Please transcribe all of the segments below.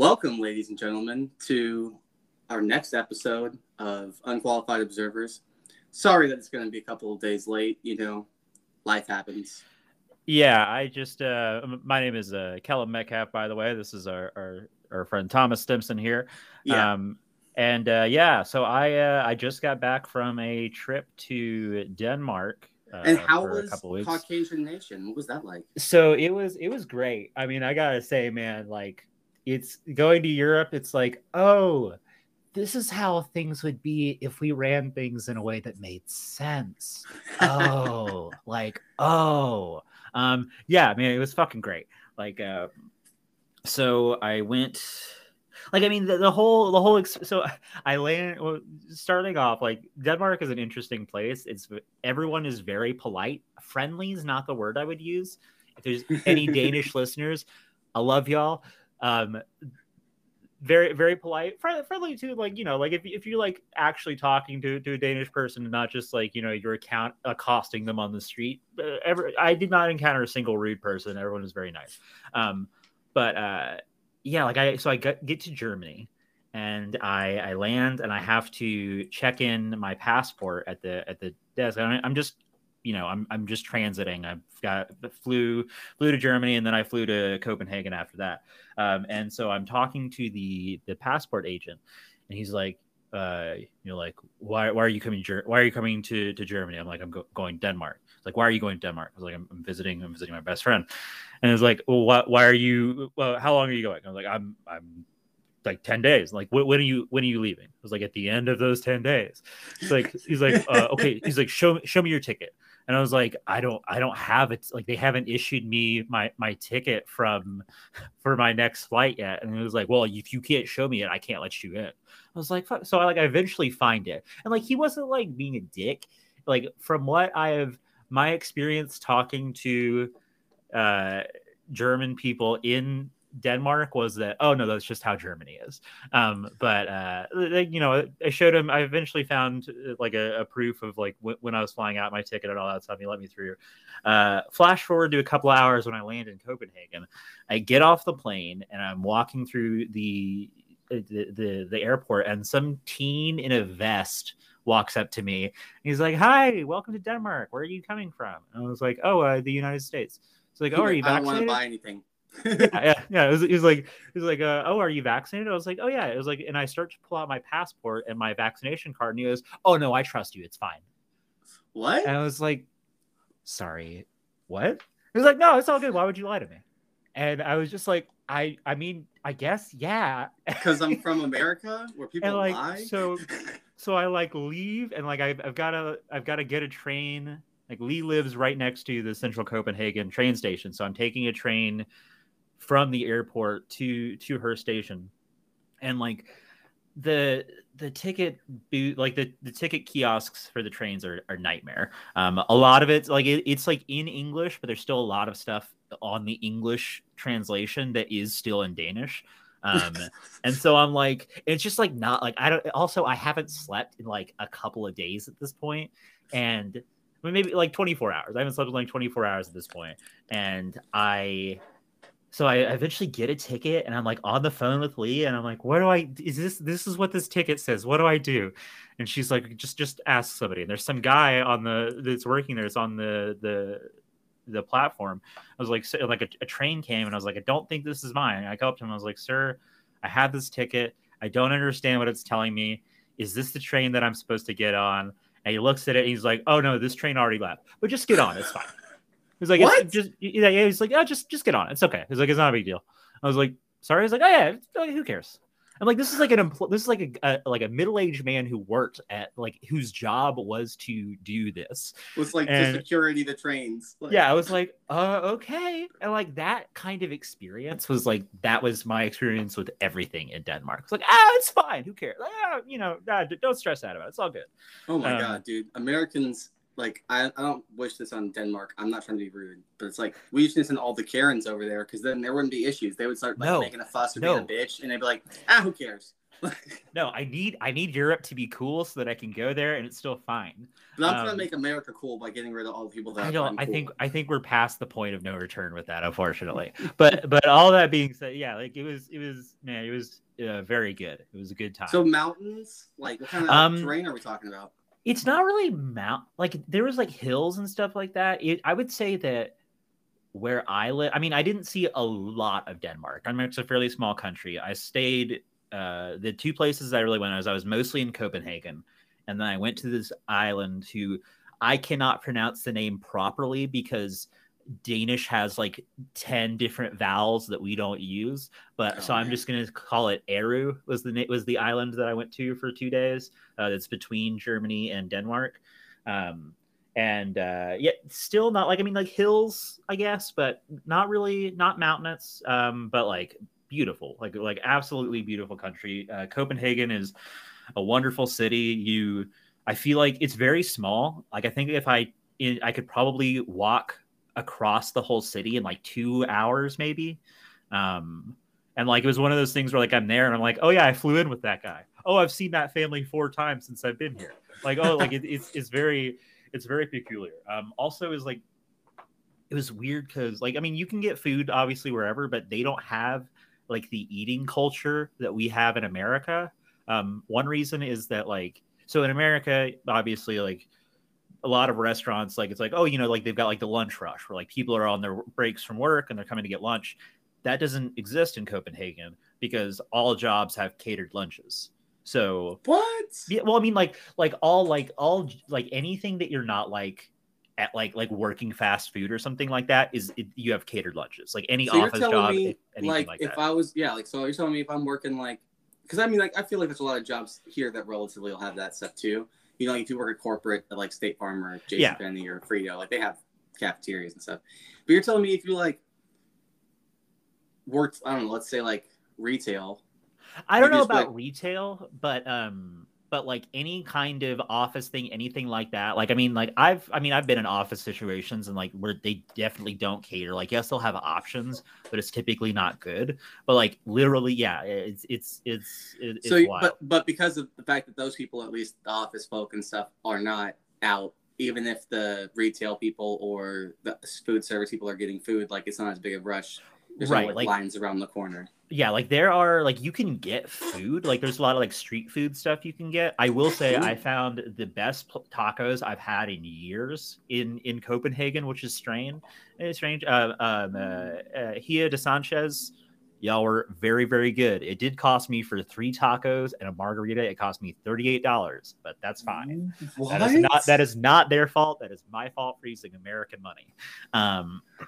Welcome, ladies and gentlemen, to our next episode of Unqualified Observers. Sorry that it's going to be a couple of days late. You know, life happens. Yeah, I just, my name is Kellum Metcalf, by the way. This is our friend Thomas Stimson here. Yeah. So I just got back from a trip to Denmark. And how was Caucasian Nation? What was that like? So it was great. I mean, I gotta say, man, like, it's going to Europe. It's like, oh, this is how things would be if we ran things in a way that made sense. Oh, yeah, man, it was fucking great. Like, so I went. Like, I mean, the whole. So I landed. Well, starting off, like, Denmark is an interesting place. Everyone is very polite. Friendly is not the word I would use. If there's any Danish listeners, I love y'all. Very, very polite, friendly too. Like, you know, like if you're like actually talking to a Danish person and not just like, you know, you're accosting them on the street. I did not encounter a single rude person. Everyone was very nice. Yeah, like I get to Germany, and I land, and I have to check in my passport at the desk. I'm just, you know, I'm just transiting. I flew to Germany, and then I flew to Copenhagen after that. And so I'm talking to the passport agent, and he's like, you know, like, why are you coming? Why are you coming to Germany? I'm like, I'm going to Denmark. Like, why are you going to Denmark? I was like, I'm visiting my best friend. And it's like, well, why are you? Well, how long are you going? I was like, I'm like 10 days. I'm like, when are you leaving? I was like, at the end of those 10 days. It's like, he's like, okay. He's like, show me your ticket. And I was like, I don't have it. Like, they haven't issued me my ticket for my next flight yet. And it was like, well, if you can't show me it, I can't let you in. I was like, fuck. So I eventually find it. And like, he wasn't like being a dick. Like, from what I have. My experience talking to German people in Denmark was that, oh, no, that's just how Germany is. You know, I eventually found like a proof of like when I was flying out, my ticket and all that stuff. He let me through. Flash forward to a couple of hours when I land in Copenhagen. I get off the plane and I'm walking through the airport, and some teen in a vest walks up to me, and he's like, "Hi, welcome to Denmark. Where are you coming from?" And I was like, "Oh, the United States." It's like, "Oh, are you vaccinated?" I don't want to buy anything. yeah. It was like, "Oh, are you vaccinated?" I was like, "Oh, yeah." It was like, and I start to pull out my passport and my vaccination card, and he goes, "Oh no, I trust you. It's fine." What? And I was like, "Sorry, what?" He was like, "No, it's all good. Why would you lie to me?" And I was just like, I mean, I guess, yeah. Because I'm from America, where people and, like, lie. So I like leave, and like I've got to get a train. Like, Lee lives right next to the central Copenhagen train station, so I'm taking a train from the airport to her station, and like the ticket booth, like the ticket kiosks for the trains are nightmare. A lot of it's like it's like in English, but there's still a lot of stuff on the English translation that is still in Danish. And so I'm like, it's just like not like I haven't slept in like a couple of days at this point, and maybe like 24 hours. I haven't slept in like 24 hours at this point. And I eventually get a ticket, and I'm like on the phone with Lee, and I'm like, this is what this ticket says. What do I do? And she's like, just ask somebody. And there's some guy that's working there. It's on the platform. I was like, so, like a train came, and I was like, I don't think this is mine. And I go up to him. I was like, sir, I have this ticket. I don't understand what it's telling me. Is this the train that I'm supposed to get on? And he looks at it, and he's like, oh no, this train already left. But just get on. It's fine. He's like, what? He's like, oh, just get on. It's okay. He's like, it's not a big deal. I was like, sorry. He's like, oh yeah, who cares? I'm like, this is like a middle-aged man who worked at like whose job was to do this. It was like to security the trains. Like. Yeah, I was like, okay. And like that kind of experience was like that was my experience with everything in Denmark. It's like, it's fine. Who cares? You know, don't stress out about it. It's all good. Oh my god, dude, Americans. Like, I don't wish this on Denmark. I'm not trying to be rude, but it's like, we used to send all the Karens over there, because then there wouldn't be issues. They would start like making a fuss or being a bitch, and they'd be like, who cares? No, I need Europe to be cool so that I can go there and it's still fine. But I'm trying to make America cool by getting rid of all the people that I think we're past the point of no return with that, unfortunately. but all that being said, yeah, like it was very good. It was a good time. So mountains, like what kind of terrain are we talking about? It's not really like there was like hills and stuff like that. I would say that where I live, I mean, I didn't see a lot of Denmark. I mean, it's a fairly small country. I stayed. The two places I really went was I was mostly in Copenhagen, and then I went to this island who I cannot pronounce the name properly because Danish has like 10 different vowels that we don't use. But I'm just gonna call it Ærø was the island that I went to for 2 days. That's between Germany and Denmark, and yet still not like, I mean, like hills I guess, but not really, not mountainous, but like. Beautiful, like absolutely beautiful country. Copenhagen is a wonderful city. I feel like it's very small. Like I think if I could probably walk across the whole city in like 2 hours maybe. And like it was one of those things where like I'm there and I'm like, oh yeah, I flew in with that guy. Oh, I've seen that family 4 times since I've been here. Like oh, like it's very peculiar. Also is like it was weird because like I mean you can get food obviously wherever, but they don't have like the eating culture that we have in America. One reason is that like, so in America, obviously like a lot of restaurants, like it's like, oh, you know, like they've got like the lunch rush where like people are on their breaks from work and they're coming to get lunch. That doesn't exist in Copenhagen because all jobs have catered lunches. So what? Yeah, well, I mean like anything that you're not like, at like working fast food or something like that you have catered lunches, like any office job. So you're telling me if I'm working like, because I mean like I feel like there's a lot of jobs here that relatively will have that stuff too. You know, like if you work at corporate at like State Farm or JCPenney or Frito, like they have cafeterias and stuff. But you're telling me if you like worked, I don't know, let's say like retail. I don't know about retail, but like any kind of office thing, anything like that. Like, I mean, like I've been in office situations and like where they definitely don't cater. Like, yes, they'll have options, but it's typically not good. But like literally, yeah, it's so, wild. But because of the fact that those people, at least the office folk and stuff, are not out, even if the retail people or the food service people are getting food, like it's not as big of a rush. There's right, like lines around the corner. Yeah, like there are like you can get food. Like there's a lot of like street food stuff you can get. I will say I found the best tacos I've had in years in Copenhagen, which is strange. It's strange. Hia de Sanchez, y'all were very, very good. It did cost me for 3 tacos and a margarita. It cost me $38, but that's fine. What? That is not their fault. That is my fault for using American money.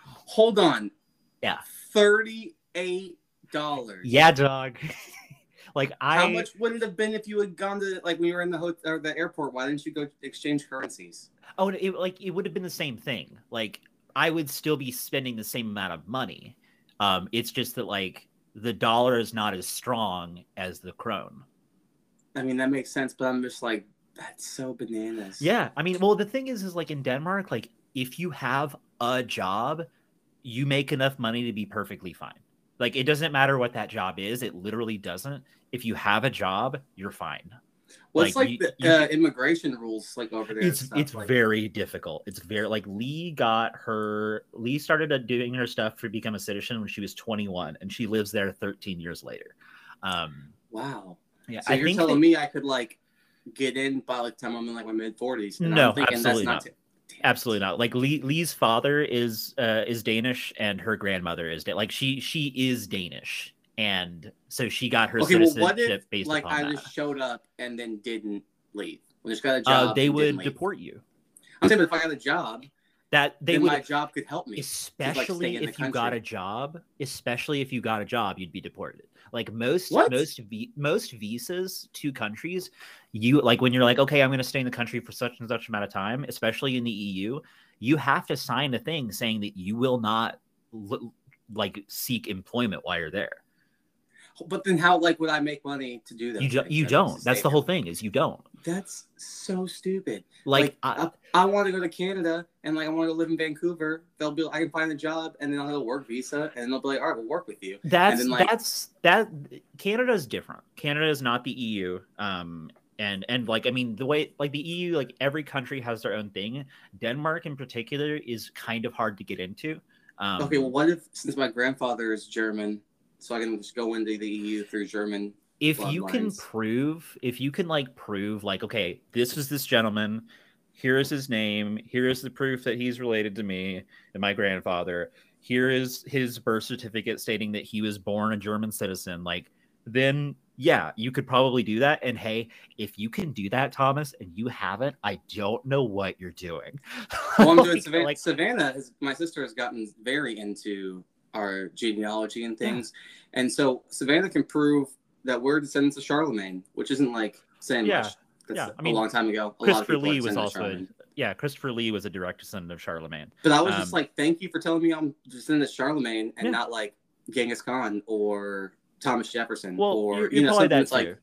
Hold on. Yeah. $38. Yeah, dog. Like how much would it have been if you had gone to like when you were in the hotel or the airport? Why didn't you go exchange currencies? Oh, it would have been the same thing. Like I would still be spending the same amount of money. It's just that like the dollar is not as strong as the krone. I mean that makes sense, but I'm just like that's so bananas. Yeah, I mean, well, the thing is like in Denmark, like if you have a job, you make enough money to be perfectly fine. Like, it doesn't matter what that job is. It literally doesn't. If you have a job, you're fine. Well, it's like the immigration rules, like, over there. It's very difficult. It's very, like, Lee started doing her stuff to become a citizen when she was 21, and she lives there 13 years later. Wow. Yeah, so you're telling me I could, like, get in by the time I'm in, like, my mid-40s. No, absolutely not. Absolutely not. Like Lee's father is Danish and her grandmother is like she is Danish, and so she got her citizenship. Well, what if, based like upon I just showed up and then didn't leave? Well, just got a job. They would deport you. I'm saying, but if I got a job, that my job could help me, especially if you got a job. Especially if you got a job, you'd be deported. Like most visas to countries, you like when you're like, okay, I'm going to stay in the country for such and such amount of time, especially in the EU, you have to sign a thing saying that you will not like seek employment while you're there. But then how, like, would I make money to do that? You don't. That's the whole thing, is you don't. That's so stupid. Like I want to go to Canada, and, like, I want to live in Vancouver. They'll be like, I can find a job, and then I'll have a work visa, and they'll be like, all right, we'll work with you. Canada is different. Canada is not the EU. The EU, like, every country has their own thing. Denmark in particular is kind of hard to get into. Okay, well, what if, since my grandfather is German, so I can just go into the EU through German? If you can prove, okay, this is this gentleman, here is his name, here is the proof that he's related to me and my grandfather, here is his birth certificate stating that he was born a German citizen, like, then, yeah, you could probably do that. And hey, if you can do that, Thomas, and you haven't, I don't know what you're doing. Well, I'm doing Savannah. Like, Savannah, my sister has gotten very into our genealogy and things. Yeah. And so Savannah can prove that we're descendants of Charlemagne, which isn't like saying much. Yeah, I mean, a long time ago, Christopher Lee was a direct descendant of Charlemagne. But I was just like, thank you for telling me I'm descendant of Charlemagne and not like Genghis Khan or Thomas Jefferson. Well, or you're probably that too. Like...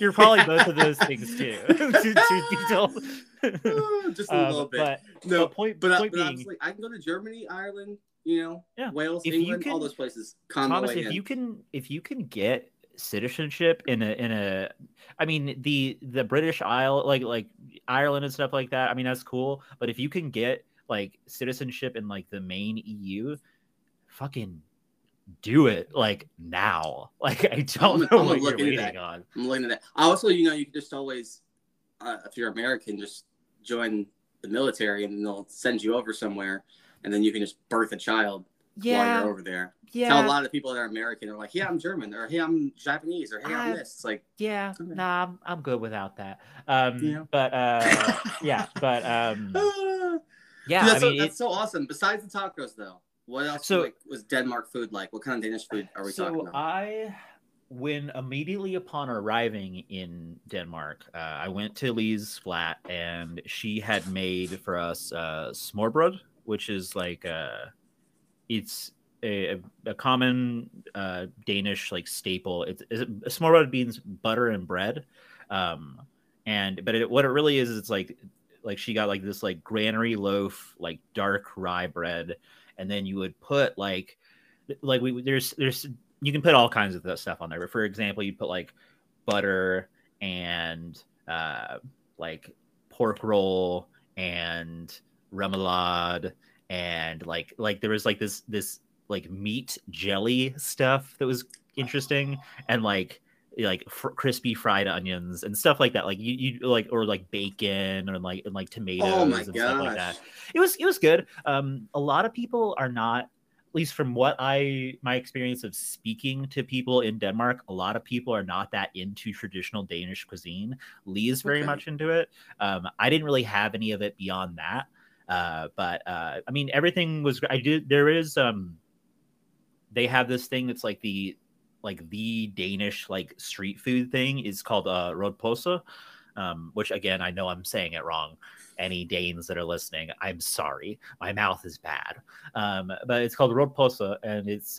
you're probably both of those things too. Just a little bit. But obviously, I can go to Germany, Ireland. Wales, England, all those places. Thomas, if you can get citizenship in a, I mean, the British Isle, like Ireland and stuff like that. I mean, that's cool. But if you can get like citizenship in like the main EU, fucking do it like now. Like I don't know what you're waiting on. I'm looking at that. Also, you can just always, if you're American, just join the military and they'll send you over somewhere. And then you can just birth a child while you're over there. Yeah. Tell a lot of people that are American are like, yeah, I'm German, or hey, I'm Japanese, or hey, I'm this. It's like, yeah, okay. Nah, I'm good without that. Dude, that's so awesome. Besides the tacos, though, what else was Denmark food like? What kind of Danish food are we talking about? When immediately upon arriving in Denmark, I went to Lee's flat, and she had made for us smørrebrød, which is like it's a common Danish like staple. It's a smørrebrød means butter and bread, but what it really is, it's like she got like this like granary loaf, like dark rye bread, and then you would put there's you can put all kinds of that stuff on there. But for example, you put like butter and like pork roll and remoulade, and like there was like this like meat jelly stuff that was interesting, and like crispy fried onions and stuff like that, like you like, or like bacon or like, and like tomatoes stuff like that. It was good. A lot of people are not, at least from what my experience of speaking to people in Denmark, a lot of people are not that into traditional Danish cuisine. Lee is very much into it. I didn't really have any of it beyond that. I mean, everything was, I did, there is, they have this thing that's like the Danish, like street food thing is called, rodpølse, which again, I know I'm saying it wrong. Any Danes that are listening, I'm sorry, my mouth is bad. But it's called rodpølse, and it's,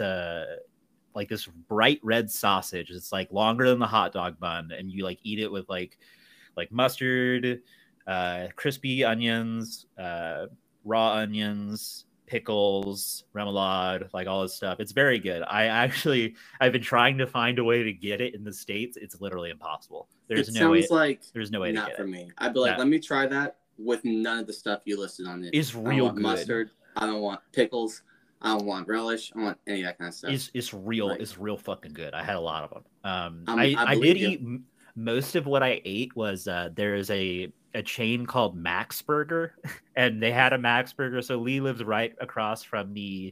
like this bright red sausage. It's like longer than the hot dog bun, and you like eat it with like mustard, crispy onions, raw onions, pickles, remoulade, like all this stuff. It's very good. I've been trying to find a way to get it in the States. It's literally impossible. There's no way to get it. Not for me. I'd be like, let me try that with none of the stuff you listed on it. It's real good. I don't want mustard. I don't want pickles. I don't want relish. I don't want any of that kind of stuff. It's real. Right. It's real fucking good. I had a lot of them. I did eat most of what I ate was there is a chain called Max Burger, and they had a Max Burger. So Lee lives right across from the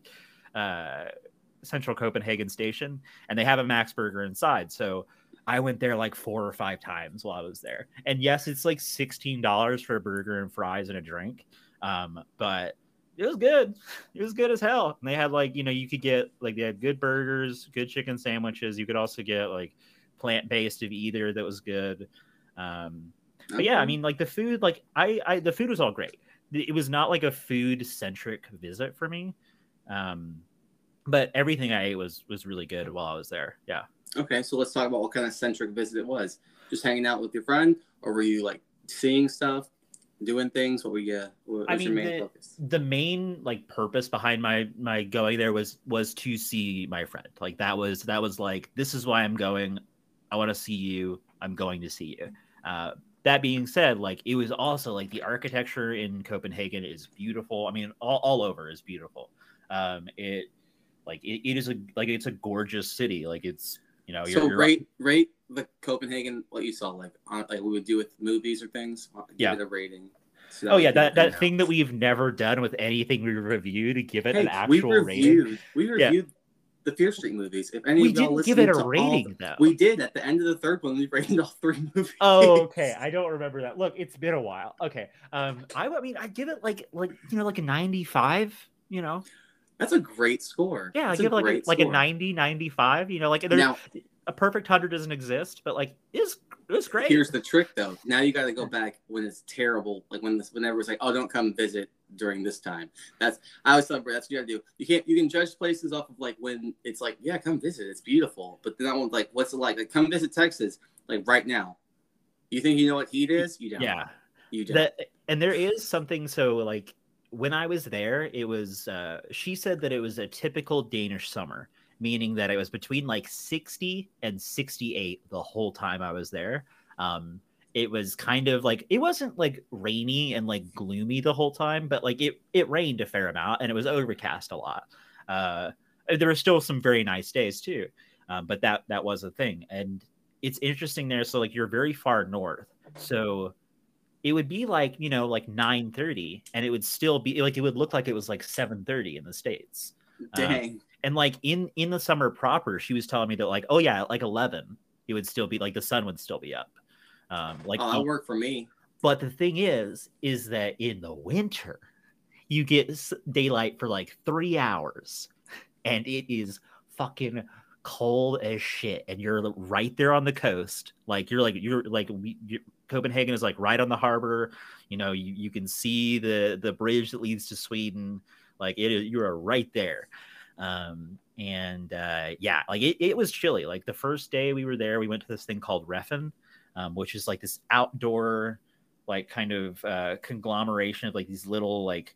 central Copenhagen station, and they have a Max Burger inside. So I went there like 4 or 5 times while I was there. And yes, it's like $16 for a burger and fries and a drink. But it was good. It was good as hell. And they had you could get they had good burgers, good chicken sandwiches. You could also get plant-based of either. That was good. But yeah, I mean, the food, the food was all great. It was not like a food-centric visit for me. But everything I ate was really good while I was there. Yeah. Okay, so let's talk about what kind of centric visit it was. Just hanging out with your friend, or were you like seeing stuff, doing things? What were you? What was your main focus? The main like purpose behind my going there was to see my friend. Like that was like, this is why I'm going. I want to see you. I'm going to see you. That being said, like it was also like the architecture in Copenhagen is beautiful. I mean, all over is beautiful. It's a gorgeous city. Like it's, you know, rate the Copenhagen, what you saw, like we would do with movies or things. Give it a rating. So that thing that we've never done with anything we review to give it an actual rating. We reviewed the Fear Street movies. If any we of y'all didn't give it a rating though. We did at the end of the third one. We rated all three movies. Oh, okay. I don't remember that. Look, it's been a while. Okay. I give it like a 95. You know. That's a great score. Yeah, I give like a 90, 95, you know, like now, a perfect 100 doesn't exist, but like it's great. Here's the trick though. Now you got to go back when it's terrible, like whenever it's like, "Oh, don't come visit during this time." I always thought that's what you got to do. You can judge places off of like when it's like, "Yeah, come visit. It's beautiful." But then I was like, "What's it like? Like come visit Texas like right now." You think you know what heat is? You don't. Yeah. You don't. And there is something so like when I was there, it was, she said that it was a typical Danish summer, meaning that it was between like 60 and 68 the whole time I was there. It was kind of like, it wasn't like rainy and like gloomy the whole time, but like it rained a fair amount and it was overcast a lot. There were still some very nice days too. But that was a thing. And it's interesting there. So like you're very far north. So it would be like, you know, like 9:30 and it would still be like, it would look like it was like 7:30 in the States. Dang. And like in the summer proper, she was telling me that like, oh yeah, like 11, it would still be like the sun would still be up. That'll work for me. But the thing is that in the winter, you get daylight for like 3 hours and it is fucking cold as shit. And you're right there on the coast. Like Copenhagen is like right on the harbor, you know, you can see the bridge that leads to Sweden. Like you are right there. Like it was chilly. Like the first day we were there, we went to this thing called Refn, which is like this outdoor, like kind of conglomeration of like these little, like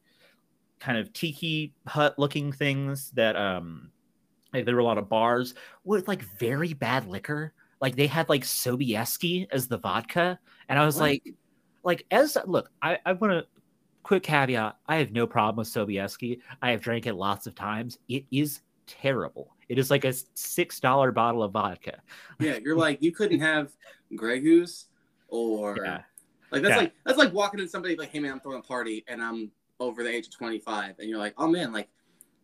kind of tiki hut looking things that like there were a lot of bars with like very bad liquor. Like they had like Sobieski as the vodka. And I was I want to quick caveat. I have no problem with Sobieski. I have drank it lots of times. It is terrible. It is like a $6 bottle of vodka. Yeah. You're like, you couldn't have Grey Goose or that's like walking in somebody like, "Hey man, I'm throwing a party and I'm over the age of 25. And you're like, "Oh man, like,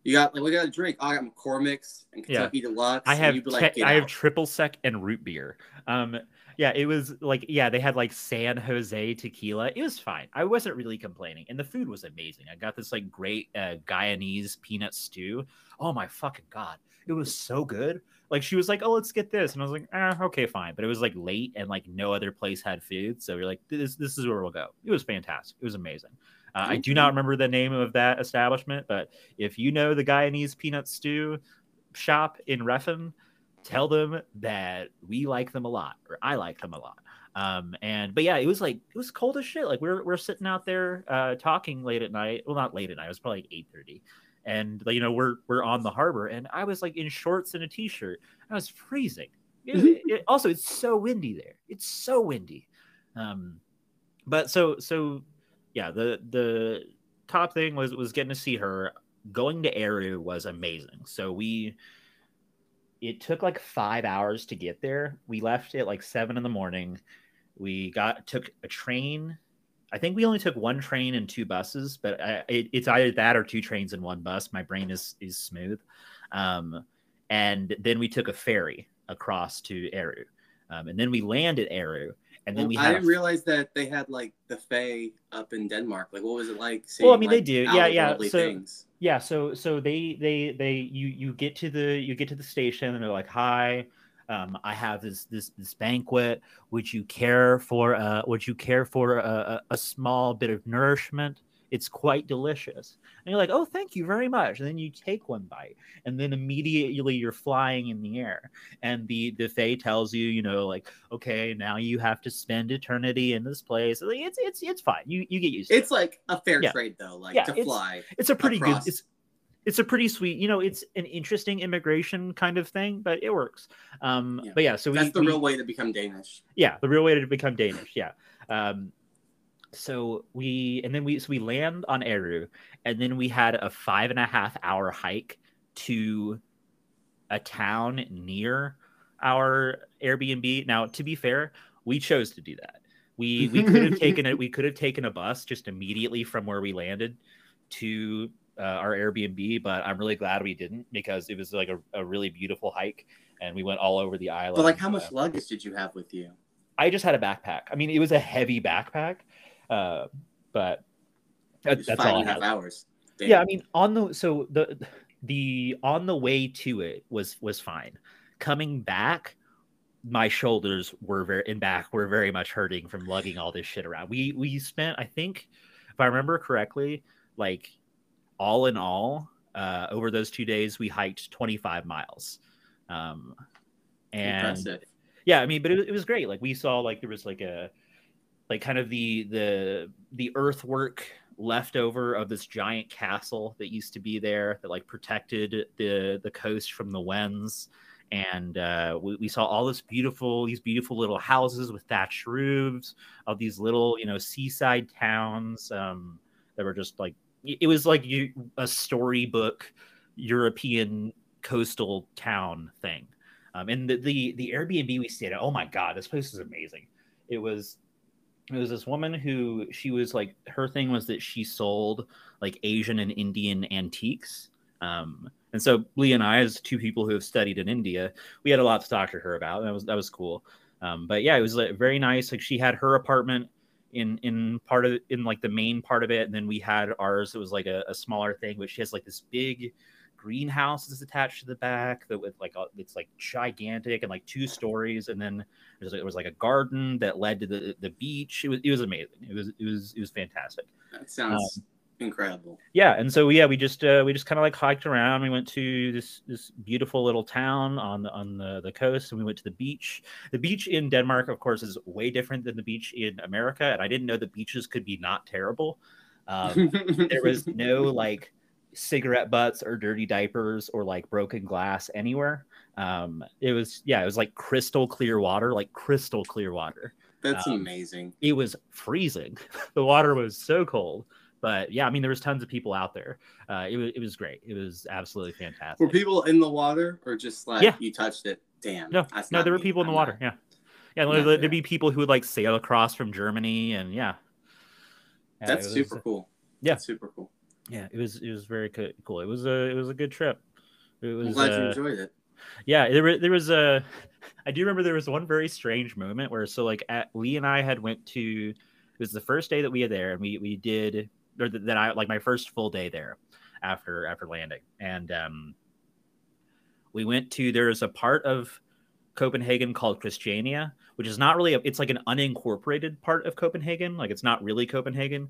you got like we got a drink. I got McCormick's and Kentucky Deluxe. I have triple sec and root beer." It was like they had like San Jose tequila. It was fine. I wasn't really complaining, and the food was amazing. I got this like great Guyanese peanut stew. Oh my fucking god, it was so good. Like she was like, "Oh, let's get this," and I was like, "Okay, fine." But it was like late, and like no other place had food, so we're like, "This is where we'll go." It was fantastic. It was amazing. I do not remember the name of that establishment, but if you know the Guyanese peanut stew shop in Refn, tell them that we like them a lot, or I like them a lot. It was like it was cold as shit. Like we're sitting out there talking late at night. Well, not late at night. It was probably like 8:30, and you know we're on the harbor, and I was like in shorts and a t-shirt. And I was freezing. Also, it's so windy there. It's so windy. Yeah, the top thing was getting to see her. Going to Ærø was amazing. So it took like 5 hours to get there. We left at like 7 a.m. We took a train. I think we only took one train and two buses, but it's either that or two trains and one bus. My brain is smooth. And then we took a ferry across to Ærø. And then we landed Ærø. And then I didn't realize that they had like the Fae up in Denmark. Like, what was it like? Seeing, well, I mean, like, they do. Yeah. So they you get to the station and they're like, "Hi, I have this banquet. Would you care for a small bit of nourishment?" It's quite delicious. And you're like, oh, thank you very much. And then you take one bite, and then immediately you're flying in the air. And the Fae tells you, you know, like, okay, now you have to spend eternity in this place. Like, it's fine. You get used to it. It's like a fair trade, though, like to fly. It's a pretty good. It's a pretty sweet, you know, it's an interesting immigration kind of thing, but it works. But yeah, so that's the real way to become Danish. Yeah, the real way to become Danish. Yeah. So we land on Ærø, and then we had a 5.5-hour hike to a town near our Airbnb. Now, to be fair, we chose to do that. We could have taken it. We could have taken a bus just immediately from where we landed to our Airbnb, but I'm really glad we didn't, because it was like a really beautiful hike, and we went all over the island. But like, how much luggage did you have with you? I just had a backpack. I mean, it was a heavy backpack, but that's all I had. 5.5 hours. Damn. Yeah, I mean, on the way to it was fine. Coming back, my shoulders were very much hurting from lugging all this shit around. We spent, I think, if I remember correctly, like, all in all, over those 2 days, we hiked 25 miles. And impressive. Yeah, I mean, but it was great. Like, we saw, like, there was like a, like, kind of the earthwork leftover of this giant castle that used to be there that, like, protected the coast from the winds. And we saw all this beautiful little houses with thatched roofs of these little, you know, seaside towns that were just like, it was like a storybook European coastal town thing. And the Airbnb we stayed at, oh my God, this place is amazing. It was this woman who, she was like, her thing was that she sold like Asian and Indian antiques. And so Lee and I, as two people who have studied in India, we had a lot to talk to her about. And that was cool. But yeah, it was like very nice. Like, she had her apartment in like the main part of it, and then we had ours. It was like a smaller thing, but she has like this big greenhouse that's attached to the back that with like it's like gigantic and like 2 stories, and then there was like a garden that led to the beach. It was amazing. It was fantastic. That sounds incredible. Yeah, and so we just kind of like hiked around. We went to this beautiful little town on the coast, and we went to the beach. The beach in Denmark, of course, is way different than the beach in America, and I didn't know the beaches could be not terrible. There was no like cigarette butts or dirty diapers or like broken glass anywhere. It was like crystal clear water. That's amazing. It was freezing. The water was so cold. But yeah, I mean, there was tons of people out there. It was great. It was absolutely fantastic. Were people in the water, or just like you touched it? Damn. No, there were people in the water. Yeah. Yeah. There'd be people who would like sail across from Germany, and yeah, that's super cool. Yeah. That's super cool. Yeah. It was very cool. It was a good trip. I'm glad you enjoyed it. Yeah. There was I do remember there was one very strange moment where, so like Lee and I had went to, it was the first day that we were there, and we did, or that I, like, my first full day there after landing. And we went to, there's a part of Copenhagen called Christiania, which is not really, it's like an unincorporated part of Copenhagen. Like, it's not really Copenhagen.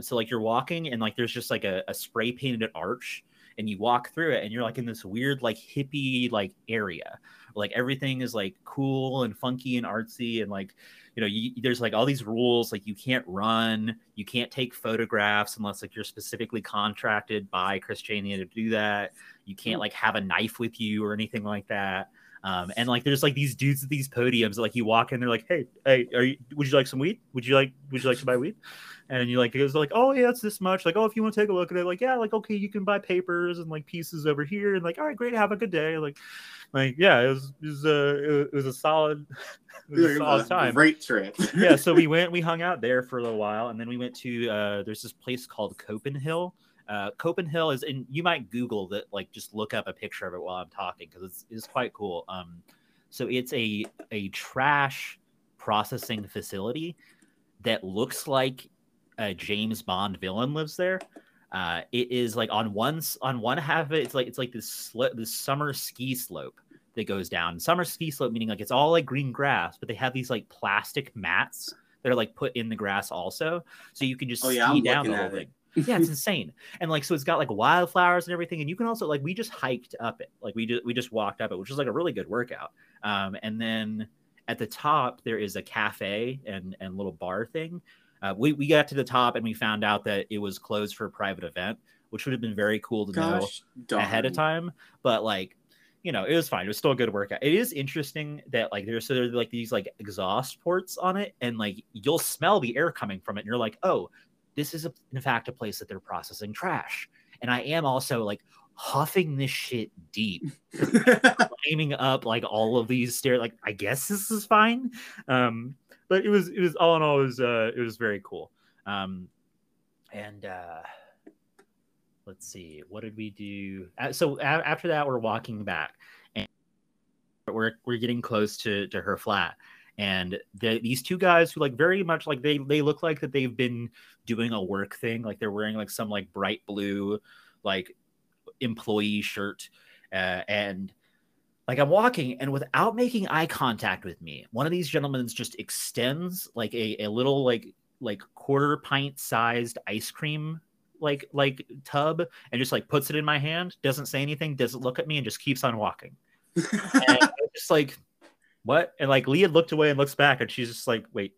So like you're walking, and like there's just like a spray painted arch, and you walk through it, and you're like in this weird like hippie like area. Like, everything is like cool and funky and artsy, and like, you know, there's like all these rules, like you can't run, you can't take photographs unless like you're specifically contracted by Christiania to do that. You can't like have a knife with you or anything like that. And like there's like these dudes at these podiums that, like, you walk in, they're like, hey, would you like some weed? Would you like to buy weed? And you like, it was like, oh yeah, it's this much. Like, oh, if you want to take a look at it, like, yeah, like, okay, you can buy papers and like pieces over here, and like, all right, great, have a good day. Like, yeah, it was a solid time. Great trip. Yeah. So we hung out there for a little while, and then we went to there's this place called Copenhagen. Copenhagen is, and you might Google that, like, just look up a picture of it while I'm talking, because it's quite cool. So it's a trash processing facility that looks like a James Bond villain lives there. It is like on one half of it, it's like this summer ski slope that goes down. Summer ski slope meaning like it's all like green grass, but they have these like plastic mats that are like put in the grass also, so you can just ski down the whole thing. Yeah, it's insane. And like, so it's got like wildflowers and everything. And you can also like, we just hiked up it. Like we just walked up it, which was like a really good workout. And then at the top, there is a cafe and little bar thing. We got to the top and we found out that it was closed for a private event, which would have been very cool to know ahead of time. But like, you know, it was fine. It was still a good workout. It is interesting that like there's like these like exhaust ports on it, and like you'll smell the air coming from it, and you're like, oh, this is in fact a place that they're processing trash. And I am also like huffing this shit deep, climbing up like all of these stairs. Like I guess this is fine, but it was all in all it was very cool. Let's see, what did we do? So after that, we're walking back, and we're getting close to her flat. And these two guys who like very much like they look like that they've been doing a work thing. Like they're wearing like some like bright blue like employee shirt, and like I'm walking, and without making eye contact with me, one of these gentlemen just extends like a little like quarter pint sized ice cream like tub, and just like puts it in my hand, doesn't say anything, doesn't look at me, and just keeps on walking. And I'm just like, what? And like Leah looked away and looks back, and she's just like, wait,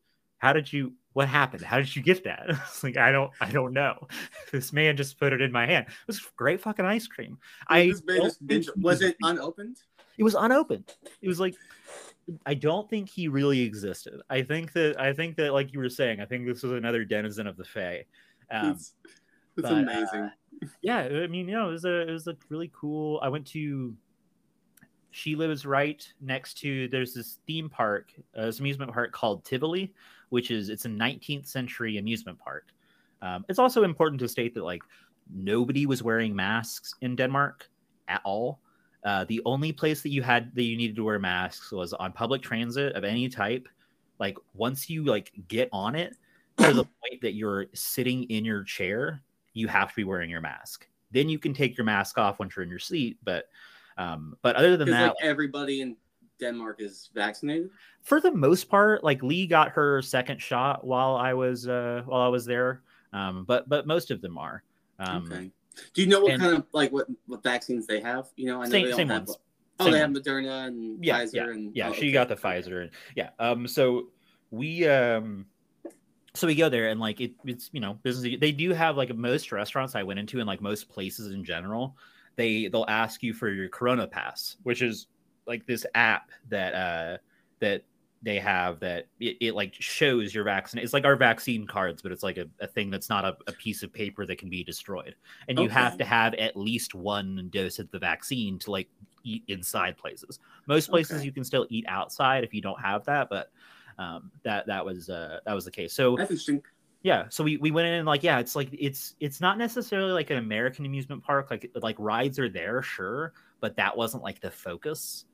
what happened? How did you get that? It's like, I don't know. This man just put it in my hand. It was great fucking ice cream. Was it unopened? It was unopened. It was like, I don't think he really existed. I think that like you were saying, I think this was another denizen of the Fae. It's amazing. Yeah, I mean, you know, it was a really cool. I went to. She lives right next to. There's this theme park, this amusement park called Tivoli, which is it's a 19th century amusement park. It's also important to state that like nobody was wearing masks in Denmark at all. The only place that you needed to wear masks was on public transit of any type. Like once you like get on it to the point that you're sitting in your chair, you have to be wearing your mask. Then you can take your mask off once you're in your seat. But other than that, like everybody in Denmark is vaccinated for the most part. Like Lee got her second shot while I was there. But most of them are. Okay. Do you know what kind of like what vaccines they have? You know, I know they don't have. Ones. Oh, they have Moderna and Pfizer. Yeah, and yeah. She got the Pfizer and yeah. So we So we go there and like it's you know business. They do have like most restaurants I went into and like most places in general, they'll ask you for your Corona Pass, which is like this app that they have that it like shows your vaccine. It's like our vaccine cards, but it's like a thing that's not a piece of paper that can be destroyed. And you have to have at least one dose of the vaccine to like eat inside places. Most places you can still eat outside if you don't have that, but. That was the case. So that's interesting. Yeah, so we went in and like yeah, it's like it's not necessarily like an American amusement park. Like rides are there, sure, but that wasn't like the focus.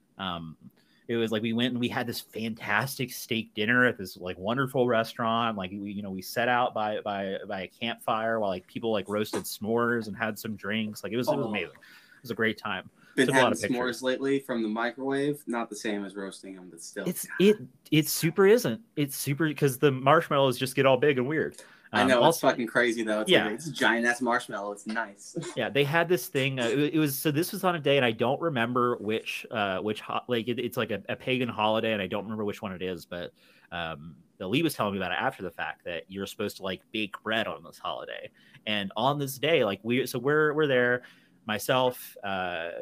It was like we went and we had this fantastic steak dinner at this like wonderful restaurant. Like we you know we set out by a campfire while like people like roasted s'mores and had some drinks. Like it was amazing. It was a great time. Been having s'mores lately from the microwave. Not the same as roasting them, but still. It super isn't. It's super because the marshmallows just get all big and weird. I know it's fucking crazy though. It's like, it's a giant ass marshmallow. It's nice. Yeah, they had this thing. This was on a day, and I don't remember which it's like a pagan holiday, and I don't remember which one it is. But Lee was telling me about it after the fact that you're supposed to like bake bread on this holiday, and on this day, like we're there. Myself, our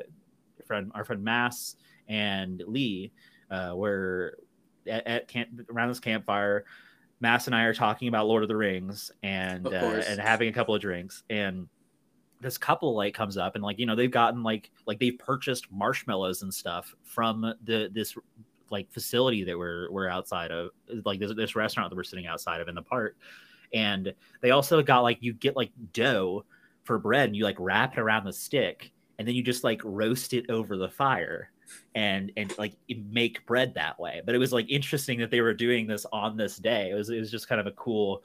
friend Mass, and Lee were at camp, around this campfire. Mass and I are talking about Lord of the Rings and having a couple of drinks. And this couple like comes up and like you know they've gotten like they've purchased marshmallows and stuff from this like facility that we're outside of, like this restaurant that we're sitting outside of in the park. And they also got like you get like dough for bread and you like wrap it around the stick and then you just like roast it over the fire and like make bread that way. But it was like interesting that they were doing this on this day. It was just kind of a cool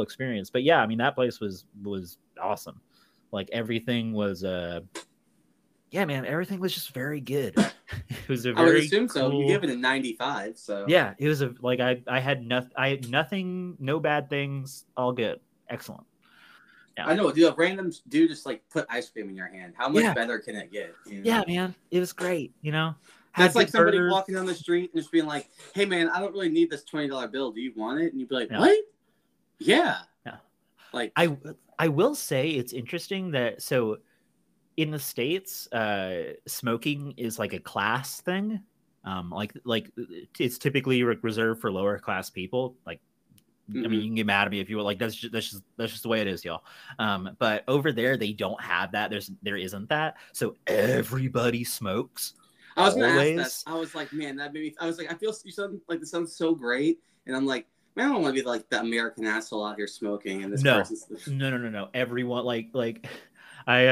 experience. But yeah, I mean that place was awesome. Like everything was yeah man, everything was just very good. It was a very I would assume cool... so. You give it a 95, so yeah, it was I had nothing, no bad things, all good. Excellent. Yeah. I know, dude. A random dude just like put ice cream in your hand. How much better can it get? You know? Yeah, man. It was great. You know, that's like somebody walking down the street and just being like, "Hey, man, I don't really need this $20 bill. Do you want it?" And you'd be like, "What? Yeah." Like I will say it's interesting that so in the States, smoking is like a class thing. Like it's typically reserved for lower class people. Like, I mean, you can get mad at me if you want. Like, that's just the way it is, y'all. But over there, they don't have that. There isn't that. So everybody smokes. I was gonna ask that. I was like, man, that made me. I was like, I feel you sound like this sounds so great, and I'm like, man, I don't want to be like the American asshole out here smoking. And this no. Everyone like. Every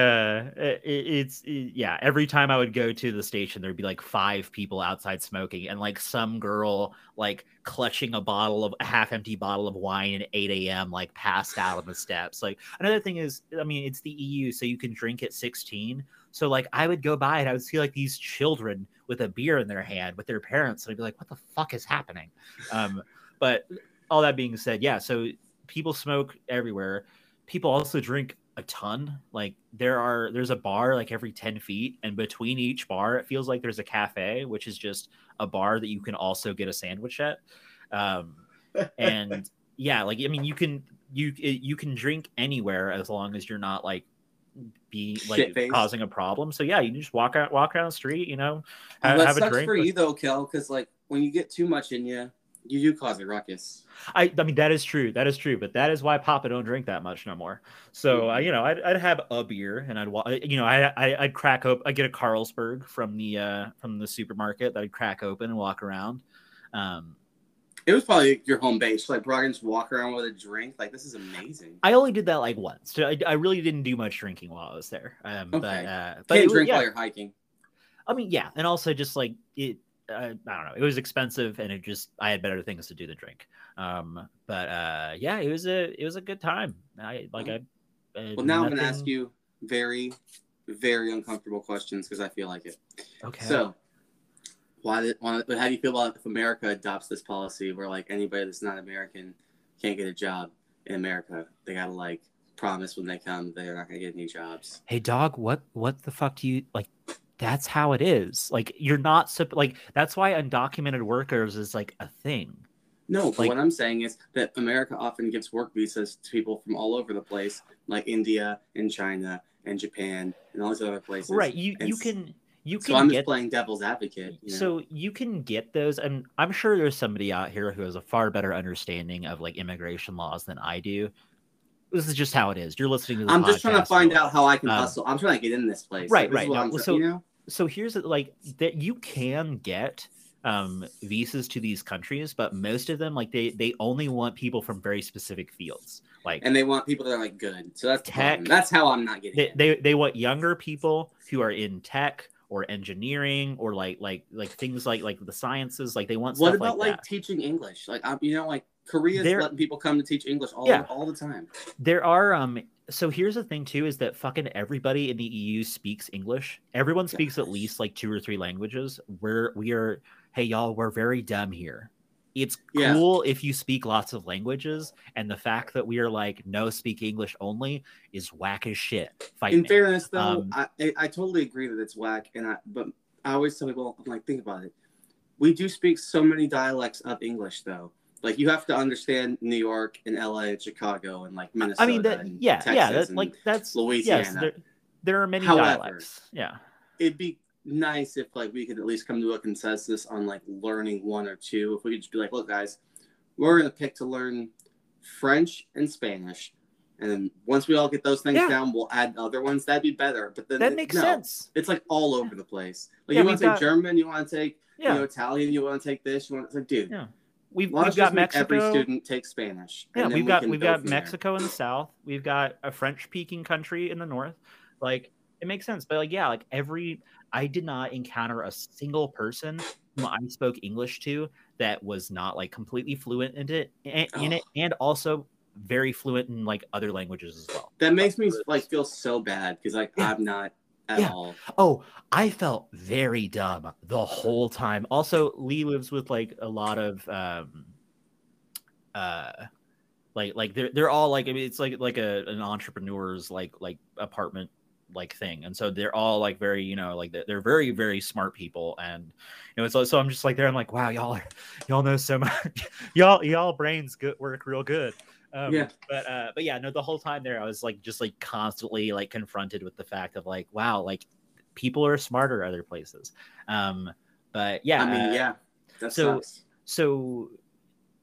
time I would go to the station, there'd be like five people outside smoking and like some girl like clutching a half empty bottle of wine at 8 a.m. like passed out on the steps. Like another thing is, I mean, it's the EU, so you can drink at 16. So like I would go by and I would see like these children with a beer in their hand with their parents. And I'd be like, what the fuck is happening? But all that being said, yeah, so people smoke everywhere. People also drink a ton. Like there's a bar like every 10 feet, and between each bar it feels like there's a cafe, which is just a bar that you can also get a sandwich at. And yeah, like I mean you can drink anywhere as long as you're not like be like causing a problem. So yeah, you can just walk down the street, you know, have a drink. For you though, Kel, because like when you get too much in you, you do cause a ruckus. I mean, that is true. But that is why Papa don't drink that much no more. So, you know, I'd have a beer and I'd crack open. I'd get a Carlsberg from the supermarket that I'd crack open and walk around. It was probably your home base. Like, bro, I can just walk around with a drink. Like, this is amazing. I only did that like once. So I really didn't do much drinking while I was there. Okay. But can't drink while you're hiking. I mean, yeah. And also just like it. I don't know. It was expensive, and I had better things to do than drink. But it was a good time. Now I'm going to ask you very, very uncomfortable questions because I feel like it. Okay. So, how do you feel about if America adopts this policy where like anybody that's not American can't get a job in America? They got to like promise when they come they're not going to get any jobs. Hey, dog. What the fuck do you like? That's how it is. Like you're not like that's why undocumented workers is like a thing. No, but like, what I'm saying is that America often gives work visas to people from all over the place, like India and China and Japan and all these other places. Right. You can. So I'm just playing devil's advocate. You know? So you can get those, and I'm sure there's somebody out here who has a far better understanding of like immigration laws than I do. This is just how it is. You're listening to the podcast. I'm just trying to find out how I can hustle. I'm trying to get in this place. Right. So here's like that you can get visas to these countries, but most of them like they only want people from very specific fields. Like and they want people that are like good. So that's tech. That's how I'm not getting it. They want younger people who are in tech or engineering or like things like the sciences. Like they want stuff like that. What about like teaching English? Like you know like Korea's letting people come to teach English all the time. There are so here's the thing too is that fucking everybody in the EU speaks English. Everyone speaks at least like two or three languages. We are hey y'all, we're very dumb here. It's cool if you speak lots of languages, and the fact that we are like no speak English only is whack as shit. Fairness though, I totally agree that it's whack, but I always tell people, I'm like, think about it. We do speak so many dialects of English though. Like, you have to understand New York and L.A. and Chicago and, like, Minnesota and Texas and Louisiana. Yes, there are many dialects. Yeah. It'd be nice if, like, we could at least come to a consensus on, like, learning one or two. If we could just be like, look, guys, we're going to pick to learn French and Spanish. And then once we all get those things down, we'll add other ones. That'd be better. But then that makes sense. It's, like, all over the place. Like, you want to take German, you want to take, you know, Italian, you want to take this. It's like, dude. Yeah. We've got Mexico. Every student takes Spanish. Yeah, we've got Mexico in the south. We've got a French-speaking country in the north. Like it makes sense, but like yeah, like I did not encounter a single person whom I spoke English to that was not like completely fluent in it, and also very fluent in like other languages as well. That makes me like feel so bad because like I'm not. At all. Oh, I felt very dumb the whole time. Also, Lee lives with like a lot of Like they're all like, I mean, it's like an entrepreneur's like apartment like thing. And so they're all like very, you know, like they're very, very smart people. And, you know, it's like, so I'm just like there, I'm like, wow, y'all know so much. y'all brains work real good. Yeah. But yeah, no, the whole time there, I was like, just like constantly like confronted with the fact of like, wow, like people are smarter other places. But yeah, I mean, yeah, that sucks. So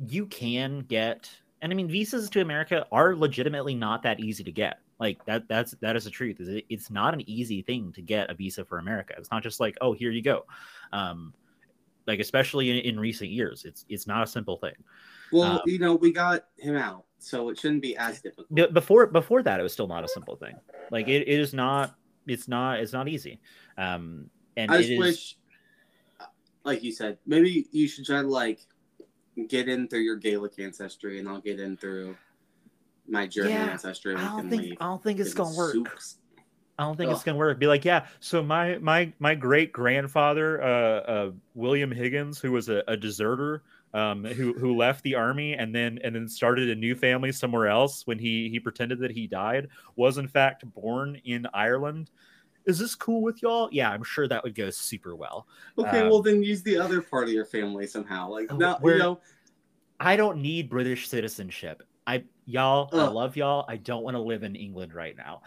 you can get, and I mean, visas to America are legitimately not that easy to get. Like that is the truth. It's not an easy thing to get a visa for America. It's not just like, oh, here you go. Like especially in recent years, it's not a simple thing. Well, you know, we got him out, so it shouldn't be as difficult. Before that, it was still not a simple thing. Like it is not. It's not easy. And I just wish, like you said, maybe you should try to like. Get in through your Gaelic ancestry, and I'll get in through my German ancestry. I don't think it's gonna work. I don't think it's gonna work. Be like, yeah. So my great grandfather, William Higgins, who was a deserter, who left the army and then started a new family somewhere else when he pretended that he died, was in fact born in Ireland. Is this cool with y'all? Yeah, I'm sure that would go super well. Okay, well then use the other part of your family somehow. Like, no, you know, I don't need British citizenship. I love y'all. I don't want to live in England right now.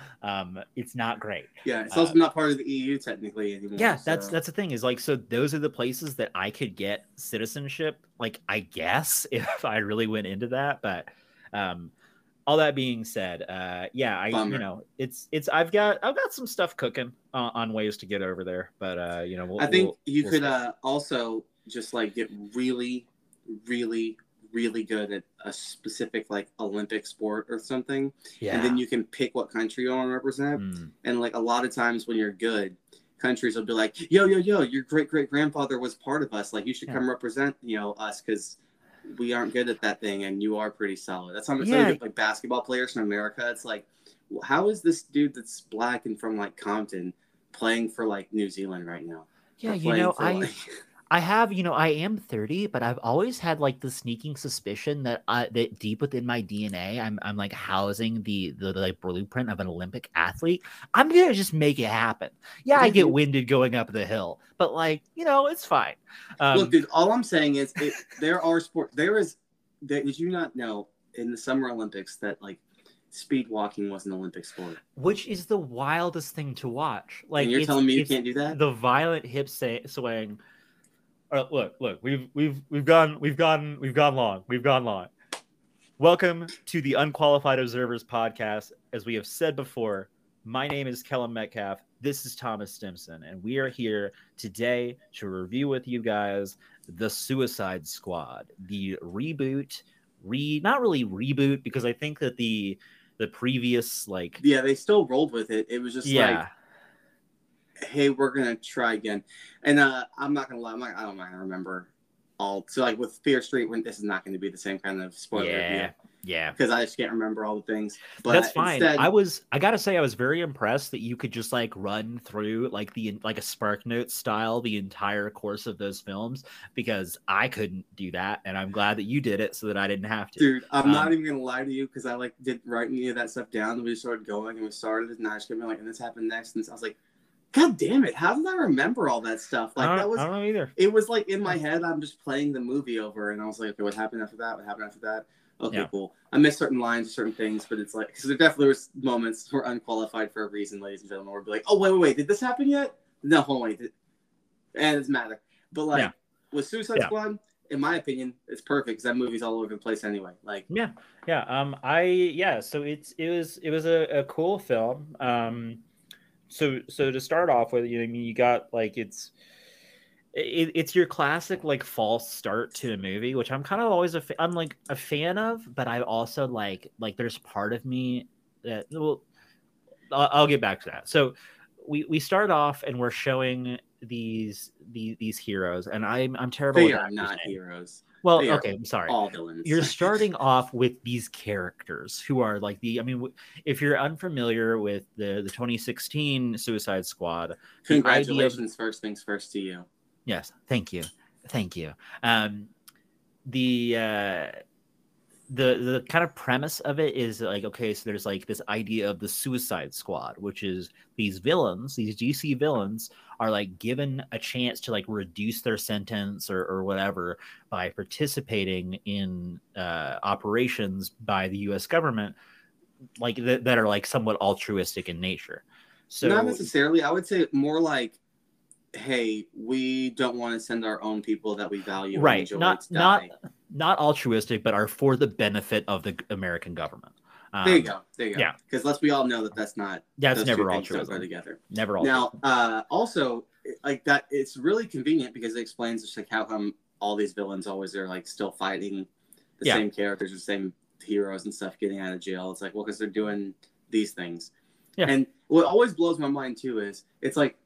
It's not great. Yeah, it's also not part of the EU technically anymore. Yeah, that's the thing is like, so those are the places that I could get citizenship. Like, I guess if I really went into that, but. All that being said, yeah, Bummer. You know, it's I've got some stuff cooking on ways to get over there, but you know, I think you could also just like get really, really, really good at a specific like Olympic sport or something, and then you can pick what country you want to represent. And like a lot of times when you're good, countries will be like, yo, your great grandfather was part of us, like you should come represent, you know, us because. We aren't good at that thing, and you are pretty solid. That's how much like basketball players in America. It's like, how is this dude that's black and from like Compton playing for like New Zealand right now? Yeah, you know, I have, you know, I am 30, but I've always had like the sneaking suspicion that that deep within my DNA, I'm like housing the like blueprint of an Olympic athlete. I'm gonna just make it happen. Yeah, I get winded going up the hill, but like, you know, it's fine. Look, dude, all I'm saying is there are sports. Did you not know in the Summer Olympics that like speed walking was an Olympic sport, which is the wildest thing to watch? Like, and you're telling me you can't do that? The violent hip swaying. Look, we've gone long. Welcome to the Unqualified Observers podcast. As we have said before, my name is Kellum Metcalf. This is Thomas Stimson, and we are here today to review with you guys the Suicide Squad, the reboot. Not really reboot, because I think that the previous like they still rolled with it. It was just like. Hey, we're gonna try again, and I'm not gonna lie, I don't mind. I remember all so like with Fear Street, when this is not going to be the same kind of spoiler review, because I just can't remember all the things. But that's fine. Instead, I gotta say, I was very impressed that you could just like run through like a SparkNotes style the entire course of those films, because I couldn't do that, and I'm glad that you did it so that I didn't have to. Dude, I'm not even gonna lie to you, because I like didn't write any of that stuff down. We just started going, and we started, and I just kept being like, and this happened next, and I was like. God damn it! How did I remember all that stuff? Like I don't know either. It was like in my head. I'm just playing the movie over, and I was like, okay, what happened after that? What happened after that? Okay, cool. I missed certain lines, certain things, but it's like so there definitely was moments where unqualified for a reason, ladies and gentlemen. We'll be like, oh wait, did this happen yet? No, hold on, and it's matter. But like with Suicide Squad, in my opinion, it's perfect because that movie's all over the place anyway. Like So it was a cool film. So to start off with, you know, I mean, you got like it's your classic like false start to a movie, which I'm kind of always I'm like a fan of, but I also like there's part of me that I'll get back to that. So we start off and we're showing these heroes, and I'm terrible. They are not heroes. Well, okay, I'm sorry. All villains. You're starting off with these characters who are like I mean, if you're unfamiliar with the 2016 Suicide Squad, congratulations, first things first to you. Yes, thank you. the kind of premise of it is like, okay, so there's like this idea of the Suicide Squad, which is these villains, these DC villains are like given a chance to like reduce their sentence or whatever by participating in operations by the US government, like that are like somewhat altruistic in nature. So not necessarily, I would say more like, hey, we don't want to send our own people that we value, right, and enjoy to die. Not altruistic, but are for the benefit of the American government. There you go. Yeah, because let's we all know that that's not. That's never altruism. Go together. Never altruism. Now, also, like that, it's really convenient because it explains just like how come all these villains always are like still fighting the same characters, the same heroes and stuff, getting out of jail. It's like, well, because they're doing these things. Yeah. And what always blows my mind too is it's like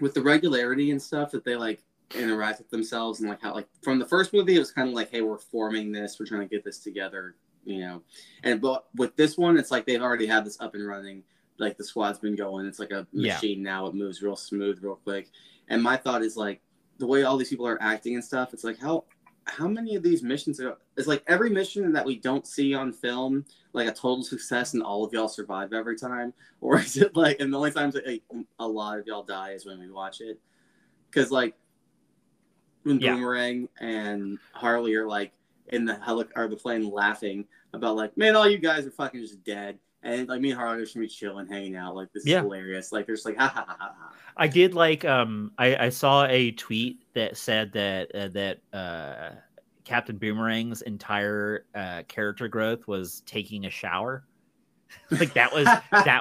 with the regularity and stuff that they like interact with themselves, and like how like from the first movie it was kind of like, hey, we're forming this, we're trying to get this together, you know. And but with this one it's like they've already had this up and running, like the squad's been going, it's like a machine now, it moves real smooth real quick. And my thought is like the way all these people are acting and stuff, it's like how many of these missions are, it's like every mission that we don't see on film like a total success and all of y'all survive every time, or is it like, and the only times like a lot of y'all die is when we watch it? Because like when Boomerang and Harley are like in the plane laughing about like, man, all you guys are fucking just dead, and like me and Harley are just gonna be chilling, hanging out, like this is hilarious. Like they're just like, ha ha ha ha. I did like I saw a tweet that said that that Captain Boomerang's entire character growth was taking a shower. Like that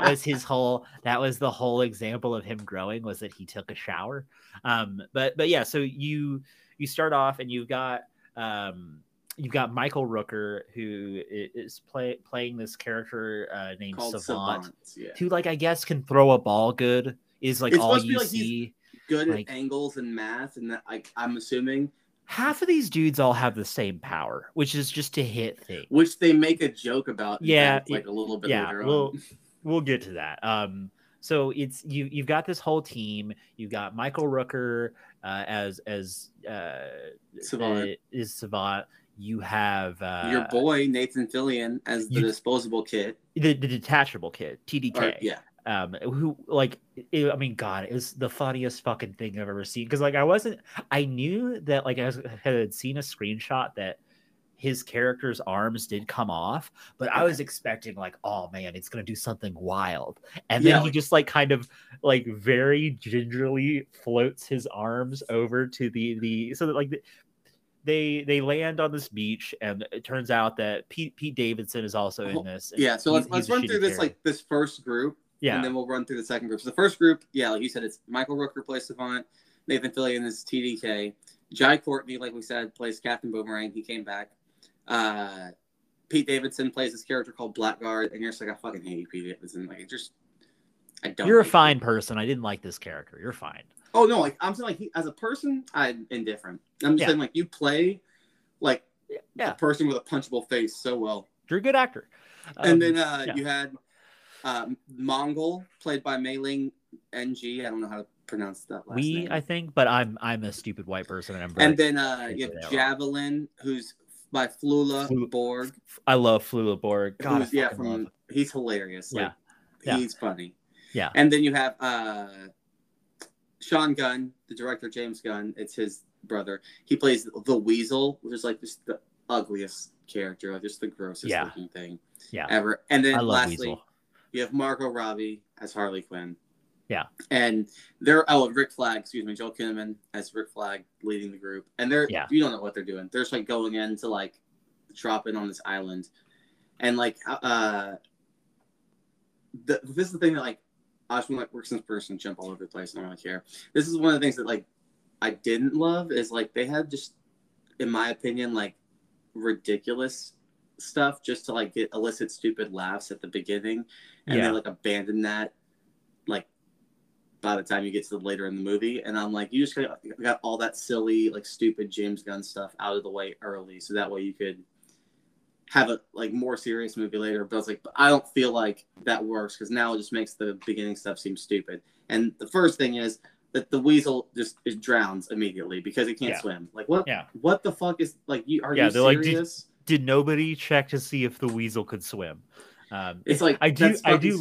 was his whole, that was the whole example of him growing, was that he took a shower. But yeah, so you start off and you've got Michael Rooker, who is playing this character named Savant, who like I guess can throw a ball good, is like it's all you like see. Good like, at angles and math, and that like I'm assuming. Half of these dudes all have the same power, which is just to hit things. Which they make a joke about, like a little bit later on. We'll get to that. So it's you've got this whole team. You've got Michael Rooker as Savant. Is Savant. You have your boy Nathan Fillion as the disposable kid, the detachable kid, TDK. Who like it, I mean, God, it was the funniest fucking thing I've ever seen, because like I knew that like I had seen a screenshot that his character's arms did come off, but I was expecting like, oh man, it's gonna do something wild, and then he just like kind of like very gingerly floats his arms over to the so that like they land on this beach, and it turns out that Pete Davidson is also in this. Yeah, so let's run through this character. Like this first group. Yeah. And then we'll run through the second group. So the first group, like you said, it's Michael Rooker plays Savant, Nathan Fillion is TDK, Jai Courtney, like we said, plays Captain Boomerang. He came back. Pete Davidson plays this character called Blackguard, and you're just like, I fucking hate you, Pete Davidson. Like, it just, I don't. You're a fine person. I didn't like this character. You're fine. Oh no, like I'm saying, like he, as a person, I'm indifferent. I'm just saying, like you play, like a person with a punchable face so well. You're a good actor. And then you had. Mongol, played by Mei Ling NG. I don't know how to pronounce that last name. I think, but I'm a stupid white person. And then you have Javelin, who's by Flula Borg. I love Flula Borg. God, he's hilarious. Like, he's funny. Yeah. And then you have Sean Gunn, the director, James Gunn. It's his brother. He plays the Weasel, which is like just the ugliest character, like just the grossest looking thing ever. And then lastly, Weasel. You have Margot Robbie as Harley Quinn. Yeah. And Rick Flagg, Joel Kinnaman as Rick Flagg leading the group. And they're, you don't know what they're doing. They're just like going in to like drop in on this island. And like, this is the thing that like, I just want to like work some person jump all over the place. And I don't really care. This is one of the things that like, I didn't love is like, they had just, in my opinion, like ridiculous stuff just to like elicit stupid laughs at the beginning, and they like abandon that like by the time you get to the later in the movie, and I'm like, you just got all that silly like stupid James Gunn stuff out of the way early so that way you could have a like more serious movie later. But I was like, I don't feel like that works because now it just makes the beginning stuff seem stupid. And the first thing is that the Weasel just drowns immediately because it can't swim. Like what the fuck is like, you are you serious? Like, did nobody check to see if the Weasel could swim? It's like I do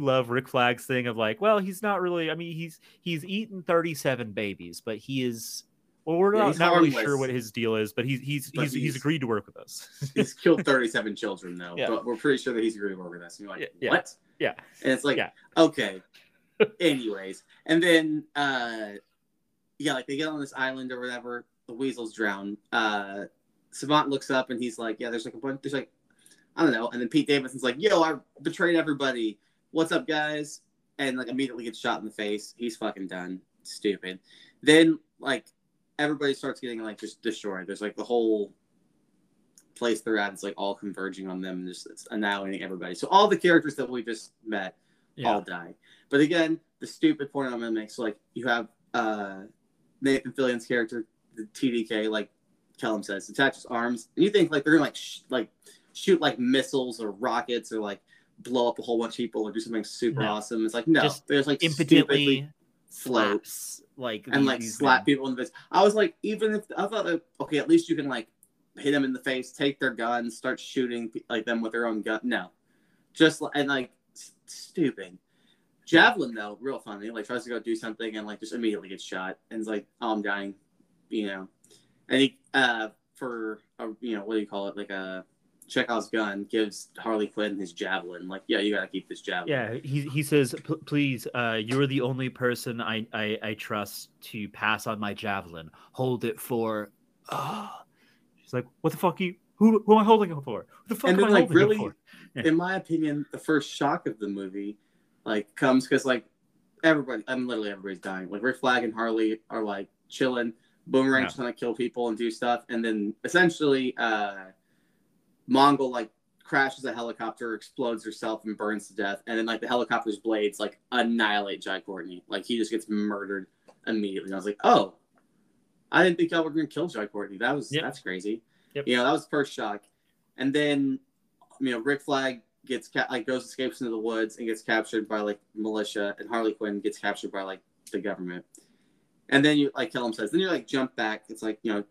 love Rick Flagg's thing of like, well, he's not really. I mean, he's eaten 37 babies, but he is. Well, we're not really sure what his deal is, but he's agreed to work with us. He's killed 37 children though, but we're pretty sure that he's agreed to work with us. And you're like, what? Yeah, and it's like, okay. Anyways, and then like they get on this island or whatever. The Weasels drown. Savant looks up and he's like, yeah, there's like a bunch. There's like, I don't know. And then Pete Davidson's like, yo, I betrayed everybody. What's up, guys? And like immediately gets shot in the face. He's fucking done. Stupid. Then like everybody starts getting like just destroyed. There's like the whole place they're at. It's like all converging on them. And just it's annihilating everybody. So all the characters that we just met all die. But again, the stupid point I'm going to make. So like you have Nathan Fillion's character, the TDK, like Kellum says, attaches arms. And you think like they're going to like shoot like missiles or rockets or like blow up a whole bunch of people or do something super awesome. It's like, no, just there's like impotently slaps like and like slap people in the face. I was like, even if I thought like, okay, at least you can like hit them in the face, take their guns, start shooting like them with their own gun. No, just and like stupid. Javelin though, real funny, like tries to go do something and like just immediately gets shot and it's like, oh, I'm dying, you know. And he for a, you know, what do you call it, like a Chekhov's gun, gives Harley Quinn his javelin. Like, yeah, you gotta keep this javelin. Yeah, he says, please, you're the only person I trust to pass on my javelin. Hold it for. She's like, what the fuck? Who am I holding it for? What the fuck am I holding it for? Yeah. In my opinion, the first shock of the movie, like, comes because like everybody, I mean, literally everybody's dying. Like Rick Flagg and Harley are like chilling, Boomerang's trying to kill people and do stuff, and then essentially, Mongol like crashes a helicopter, explodes herself, and burns to death. And then like the helicopter's blades like annihilate Jai Courtney. Like he just gets murdered immediately. And I was like, oh, I didn't think y'all were gonna kill Jai Courtney. That's crazy. Yep. You know, that was the first shock. And then, you know, Rick Flagg gets escapes into the woods and gets captured by like militia, and Harley Quinn gets captured by like the government. And then you like Kellum says, then you like jump back. It's like, you know,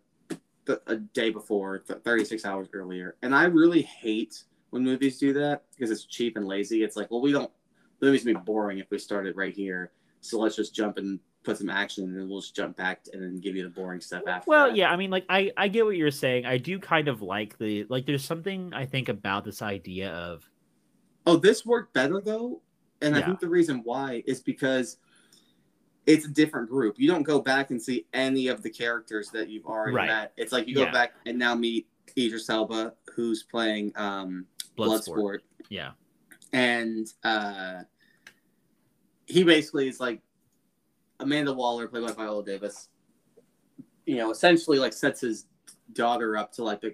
a day before, 36 hours earlier. And I really hate when movies do that because it's cheap and lazy. It's like, well, the movies would be boring if we started right here. So let's just jump and put some action and then we'll just jump back and then give you the boring stuff after. Well, yeah, I mean, like, I get what you're saying. I do kind of like there's something I think about this idea of. Oh, this worked better though. And I think the reason why is because it's a different group. You don't go back and see any of the characters that you've already met. It's like you go back and now meet Idris Elba, who's playing Bloodsport. Yeah. And he basically is like Amanda Waller, played by Viola Davis, you know, essentially like sets his daughter up to like,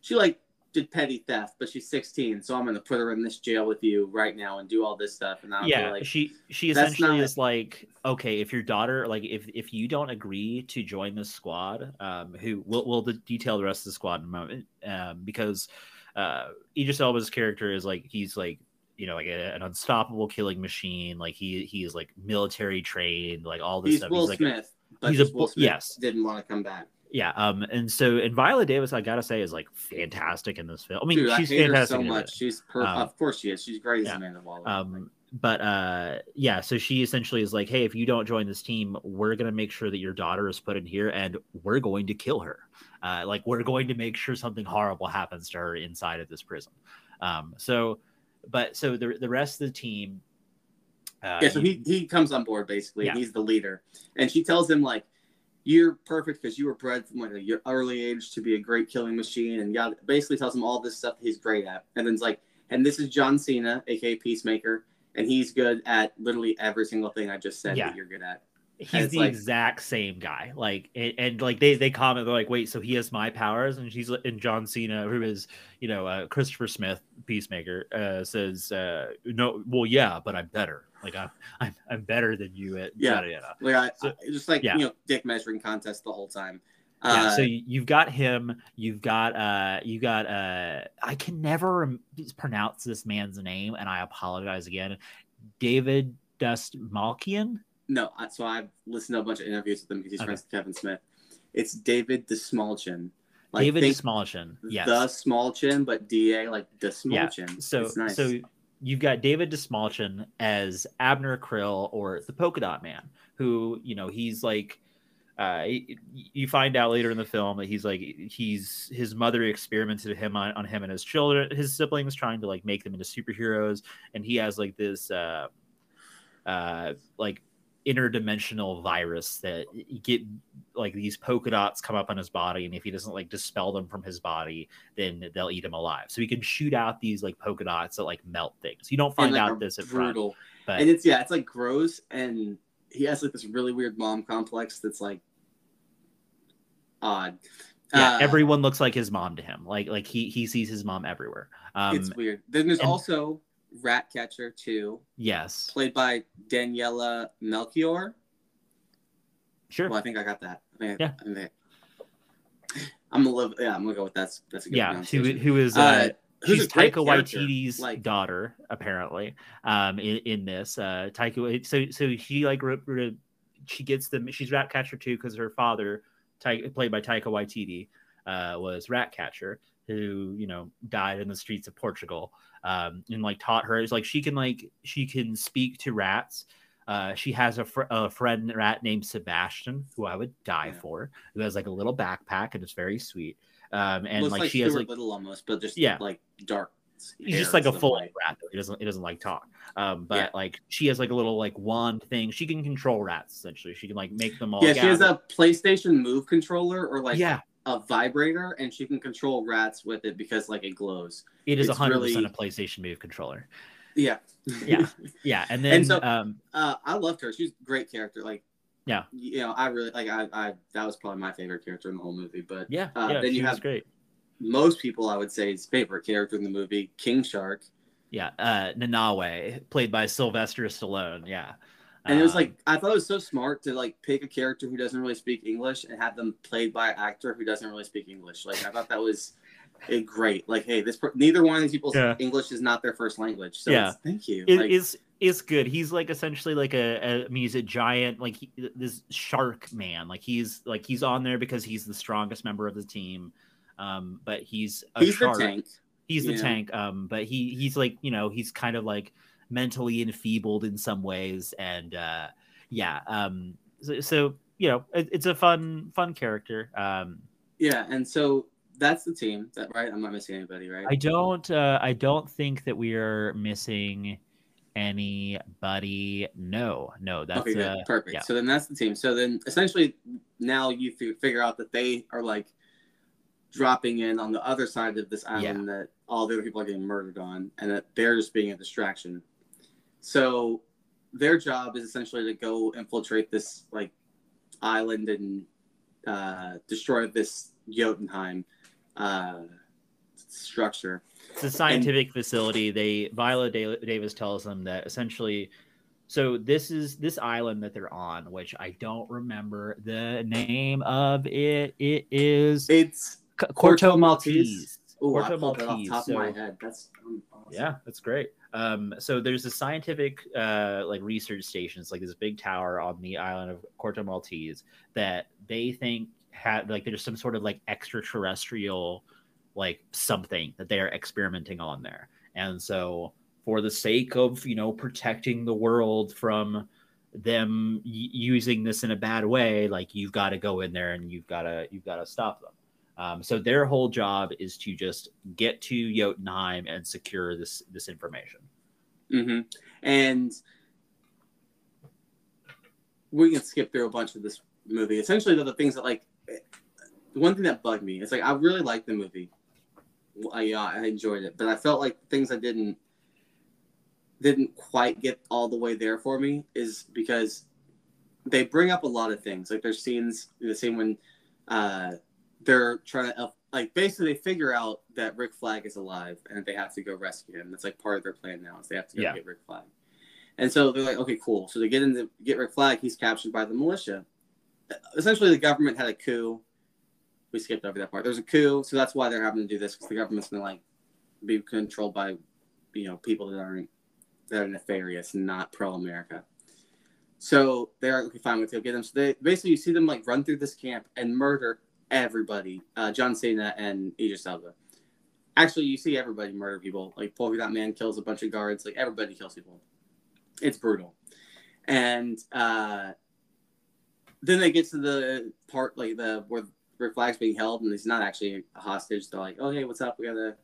she like did petty theft, but she's 16, so I'm gonna put her in this jail with you right now and do all this stuff. And I'm like, she essentially is like, okay, if your daughter, like, if you don't agree to join this squad, who will detail the rest of the squad in a moment, because Idris Elba's character is like, he's like, you know, like an unstoppable killing machine, like he is like military trained, like all this stuff. Will he's Smith, like, but Will Smith didn't want to come back. Yeah, and Viola Davis, I gotta say, is like fantastic in this film. I mean, dude, she's fantastic. Her so much. She's of course she is. She's great as Amanda Waller. So she essentially is like, hey, if you don't join this team, we're gonna make sure that your daughter is put in here, and we're going to kill her. Like, we're going to make sure something horrible happens to her inside of this prison. So the rest of the team. So he comes on board basically. Yeah. He's the leader, and she tells him like, you're perfect because you were bred from like your early age to be a great killing machine, and basically tells him all this stuff he's great at. And then it's like, and this is John Cena, aka Peacemaker, and he's good at literally every single thing I just said that you're good at. He's the exact same guy. Like, and like they comment, they're like, wait, so he has my powers? And she's and John Cena, who is, you know, Christopher Smith, Peacemaker, says, no, well, yeah, but I'm better. Like I'm better than you at you know, dick measuring contest the whole time. So you've got him. You've got I can never pronounce this man's name, and I apologize again. David Dastmalchian. No, so I've listened to a bunch of interviews with him because he's friends with Kevin Smith. It's David Dastmalchian. Like David Dastmalchian. Yes. Dastmalchian, but D-A, like Dastmalchian. Yeah. So, nice. So you've got David Dastmalchian as Abner Krill, or the Polka Dot Man, who, you know, he's like, you find out later in the film that his mother experimented on him and his children, his siblings, trying to like make them into superheroes. And he has like this, like interdimensional virus that get like these polka dots come up on his body. And if he doesn't like dispel them from his body, then they'll eat him alive. So he can shoot out these like polka dots that like melt things. You don't find out this at front, but and it's like gross. And he has like this really weird mom complex that's like odd. Yeah, everyone looks like his mom to him. Like he sees his mom everywhere. It's weird. Then there's also Ratcatcher 2. Yes. Played by Daniela Melchior. Sure. Well, I think I got that. I'm gonna go with that. That's a good pronunciation. Who is she's Taika Waititi's daughter, apparently. In this, Taika, so she like she gets them. She's Ratcatcher 2 because her father, played by Taika Waititi, was Ratcatcher, who died in the streets of Portugal, and like taught her. It's like she can speak to rats. She has a friend rat named Sebastian, who I would die for, who has like a little backpack and it's very sweet. And looks like she has like little almost, but just like dark. He's just like a full rat. It doesn't like talk. But like she has like a little like wand thing. She can control rats essentially. She can like make them all. Yeah, she has a PlayStation Move controller or like a vibrator, and she can control rats with it because like it glows. It is 100% a PlayStation Move controller. Yeah. Yeah. And then I loved her. She's a great character. Like. Yeah, I really like. I that was probably my favorite character in the whole movie. But then you have great. Most people, I would say, his favorite character in the movie, King Shark. Yeah, Nanawe, played by Sylvester Stallone. Yeah, and it was like I thought it was so smart to like pick a character who doesn't really speak English and have them played by an actor who doesn't really speak English. Like I thought that was great. Like, hey, neither one of these people's English is not their first language. So thank you. It's good. He's like essentially like he's a giant, like this shark man. Like he's on there because he's the strongest member of the team. But he's shark. The tank. He's the tank. But he's like, he's kind of like mentally enfeebled in some ways. And it's a fun character. And so that's the team, right? I'm not missing anybody, right? I don't think that we are missing anybody. No, that's okay, perfect. Yeah. So then that's the team. So then essentially now you figure out that they are like dropping in on the other side of this island that all the other people are getting murdered on, and that they're just being a distraction. So their job is essentially to go infiltrate this like island and destroy this Jotunheim structure. It's a scientific facility. Viola Davis tells them that essentially, so this is this island that they're on, which I don't remember the name of it. It's Corto Maltese. Corto Maltese. Off the top of my head. That's awesome. Yeah, that's great. So there's a scientific research station. It's like this big tower on the island of Corto Maltese that they think had like there's some sort of like extraterrestrial like something that they are experimenting on there. And so for the sake of, protecting the world from them using this in a bad way, like you've got to go in there and you've got to stop them. So their whole job is to just get to Jotunheim and secure this information. Mm-hmm. And we can skip through a bunch of this movie. Essentially, the things that one thing that bugged me, it's like, I really liked the movie. I enjoyed it, but I felt like things I didn't quite get all the way there for me is because they bring up a lot of things. Like there's scenes, the scene when they're trying to basically they figure out that Rick Flagg is alive and they have to go rescue him. That's like part of their plan now is they have to go get Rick Flagg. And so they're like, okay, cool. So they get Rick Flagg. He's captured by the militia. Essentially, the government had a coup. We skipped over that part. There's a coup, so that's why they're having to do this, because the government's gonna be controlled by people that are nefarious and not pro-America. So they're fine with it. Get them. So they basically you see them run through this camp and murder everybody. John Cena and Idris Elba. Actually, you see everybody murder people. Like, Polka Dot Man kills a bunch of guards. Like, everybody kills people. It's brutal. And then they get to the part, like, the where Rick Flagg's being held, and he's not actually a hostage. They're like, oh, hey, what's up? We're going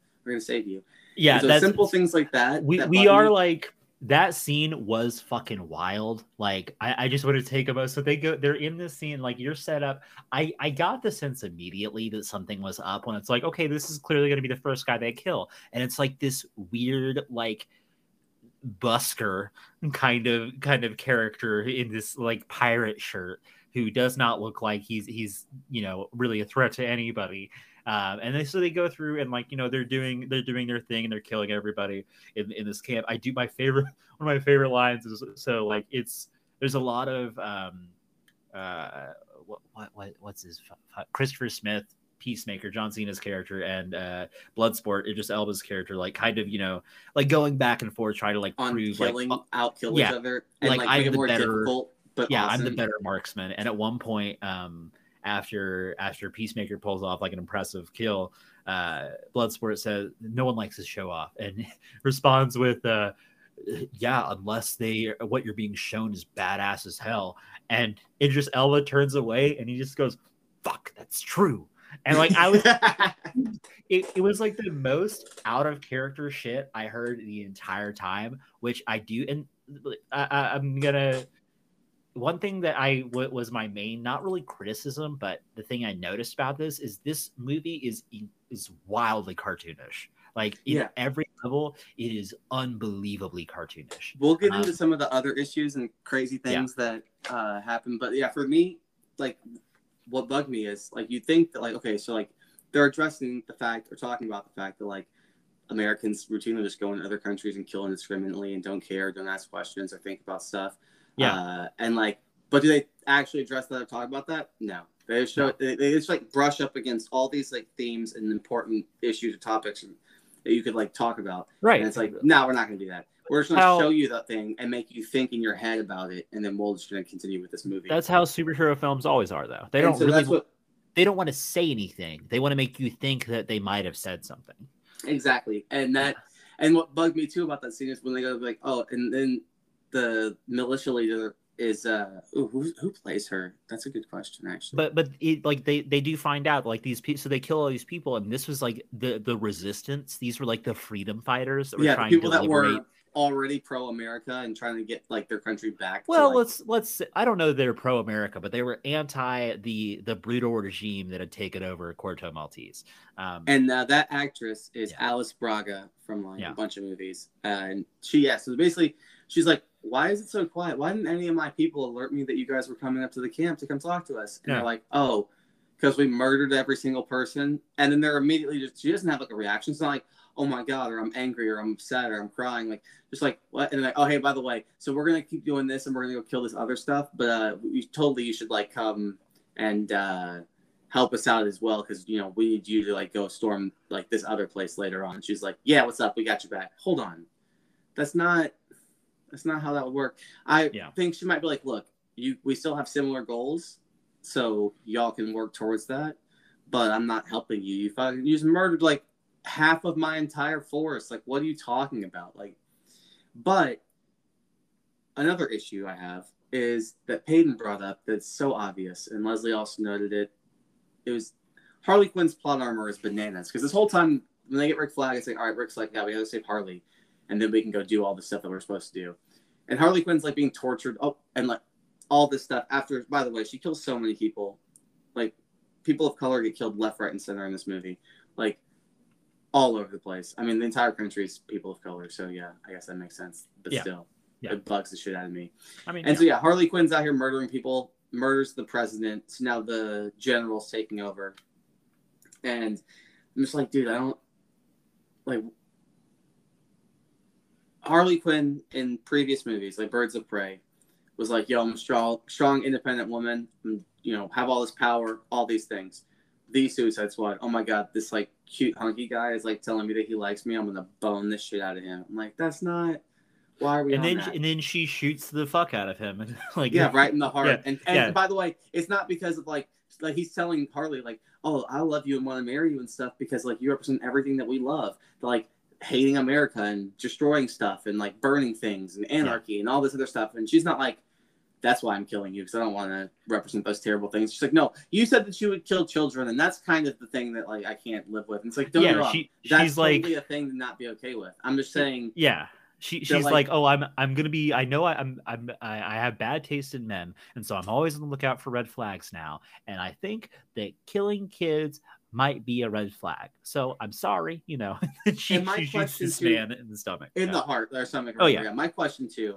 to save you. Yeah. And so that's, simple things like that. We are, like... That scene was fucking wild. Like, I just want to take a moment. So they're in this scene, like, you're set up. I got the sense immediately that something was up when it's like, okay, this is clearly going to be the first guy they kill. And it's like this weird, like, busker kind of character in this, like, pirate shirt who does not look like he's, you know, really a threat to anybody. And then so they go through and, like, you know, they're doing their thing and they're killing everybody in this camp. I do one of my favorite lines is, so, like, it's, there's a lot of what's his, Christopher Smith, Peacemaker, John Cena's character, and Bloodsport, Idris Elba's character, like, kind of, you know, like, going back and forth, trying to, like, prove, killing, like, outkill each other, and like I'm the better, difficult, but awesome. I'm the better marksman. And at one point, after Peacemaker pulls off, like, an impressive kill, Bloodsport says, "No one likes to show off," and responds with, "Yeah, unless what you're being shown is badass as hell." And Idris Elba turns away and he just goes, "Fuck, that's true." And, like, I was, it was like the most out of character shit I heard the entire time, which I do, and I'm gonna. One thing that was my main, not really criticism, but the thing I noticed about this movie is wildly cartoonish. Like, at every level, it is unbelievably cartoonish. We'll get into some of the other issues and crazy things that happen. But yeah, for me, like, what bugged me is, like, you think that, like, okay, so, like, they're addressing the fact or talking about the fact that, like, Americans routinely just go in other countries and kill indiscriminately and don't care, don't ask questions or think about stuff. Yeah, and, like, but do they actually address that or talk about that? No, they just, like, brush up against all these, like, themes and important issues or topics that you could, like, talk about. Right, and it's like, no, we're not going to do that. We're just going to show you that thing and make you think in your head about it, and then we're just going to continue with this movie. That's how superhero films always are, though. They don't they don't want to say anything. They want to make you think that they might have said something. Exactly, and that, and what bugged me too about that scene is when they go, like, oh, and then. The militia leader is who plays her? That's a good question, actually. But it, like, they do find out, like, these people, so they kill all these people, and this was, like, the resistance. These were, like, the freedom fighters that were trying people to liberate. That were already pro-America and trying to get, like, their country back. Well, to, like... let's I don't know they're pro-America, but they were anti the brutal regime that had taken over Corto Maltese. And that actress is Alice Braga from, like, a bunch of movies, and she so basically she's like, why is it so quiet? Why didn't any of my people alert me that you guys were coming up to the camp to come talk to us? And they're like, oh, because we murdered every single person. And then they're immediately just, she doesn't have, like, a reaction. It's not like, oh my God, or I'm angry, or I'm upset, or I'm crying. Like, just like, what? And they're like, oh, hey, by the way, so we're going to keep doing this and we're going to go kill this other stuff. But you should, like, come and help us out as well. Because, you know, we need you to, like, go storm, like, this other place later on. And she's like, yeah, what's up? We got your back. Hold on. That's not how that would work. I think she might be like, look, we still have similar goals, so y'all can work towards that, but I'm not helping you. You just murdered, like, half of my entire forest. Like, what are you talking about? Like, but another issue I have is that Peyton brought up that's so obvious, and Leslie also noted it. It was Harley Quinn's plot armor is bananas, because this whole time when they get Rick Flagg, it's like, all right, Rick's like, yeah, we gotta save Harley. And then we can go do all the stuff that we're supposed to do. And Harley Quinn's, like, being tortured. Oh, and, like, all this stuff after, by the way, she kills so many people. Like, people of color get killed left, right, and center in this movie. Like, all over the place. I mean, the entire country is people of color. So, yeah, I guess that makes sense. But still, it bugs the shit out of me. I mean, so, Harley Quinn's out here murdering people, murders the president. So now the general's taking over. And I'm just like, dude, I don't, like... Harley Quinn in previous movies, like Birds of Prey, was like, yo, I'm a strong, independent woman. I'm, you know, have all this power, all these things. The Suicide Squad, oh my God, this, like, cute, hunky guy is, like, telling me that he likes me. I'm going to bone this shit out of him. I'm like, that's not... Why are we And then she shoots the fuck out of him. And, like, right in the heart. Yeah, and by the way, it's not because of, like, like he's telling Harley, like, oh, I love you and want to marry you and stuff because, like, you represent everything that we love. Like, hating America and destroying stuff and, like, burning things and anarchy and all this other stuff. And she's not like, that's why I'm killing you because I don't want to represent those terrible things. She's like, no, you said that you would kill children, and that's kind of the thing that, like, I can't live with. And it's like, don't know. That's totally like, a thing to not be okay with. I'm just saying. Yeah. She's like, oh, I'm going to be, I know I have bad taste in men. And so I'm always on the lookout for red flags now. And I think that killing kids might be a red flag. So I'm sorry, you know, she shoots this man in the stomach. In the heart or stomach. Right? Oh, yeah. My question too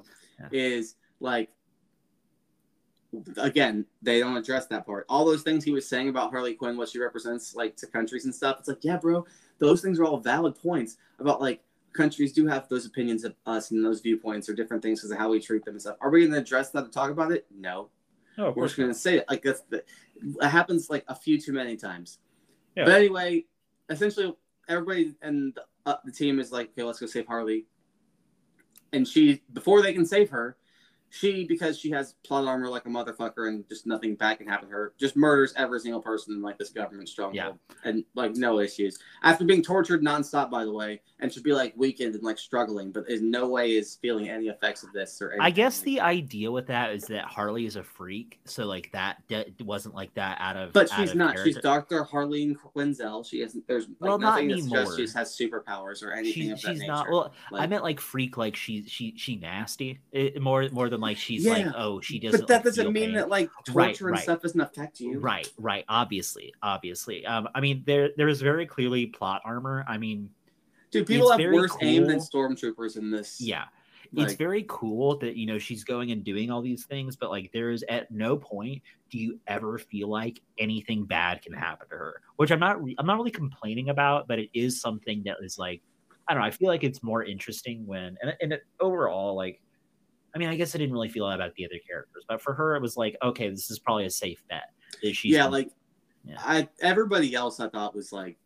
is like, again, they don't address that part. All those things he was saying about Harley Quinn, what she represents, like, to countries and stuff. It's like, yeah, bro, those things are all valid points about, like, countries do have those opinions of us and those viewpoints or different things because of how we treat them and stuff. Are we going to address that and talk about it? No. Oh, we're just going to say it. Like, that's it happens, like, a few too many times. Yeah. But anyway, essentially, everybody and the team is like, okay, let's go save Harley. And she, before they can save her, she, because she has plot armor like a motherfucker and just nothing bad can happen to her, just murders every single person in, like, this government stronghold and, like, no issues. After being tortured nonstop, by the way, and should be, like, weakened and, like, struggling, but in no way is feeling any effects of this or anything. I guess the idea with that is that Harley is a freak, so, like, that wasn't like that out of But she's not. Character. She's Dr. Harleen Quinzel. She hasn't, there's, like, well, nothing that suggests she has superpowers or anything of that nature. She's not, well, like, I meant, like, freak, like, she nasty, more than, like, she's like, oh, she doesn't. But that, like, doesn't mean pain. That, like, torture and stuff doesn't affect you. Right. Obviously. I mean, there is very clearly plot armor. I mean, dude, people have worse aim than stormtroopers in this. Yeah, like, it's very cool that, you know, she's going and doing all these things, but, like, there is at no point do you ever feel like anything bad can happen to her. Which I'm not really complaining about, but it is something that is, like, I don't know. I feel like it's more interesting when and overall, like. I mean, I guess I didn't really feel that about the other characters, but for her, it was like, okay, this is probably a safe bet. That she's everybody else I thought was, like,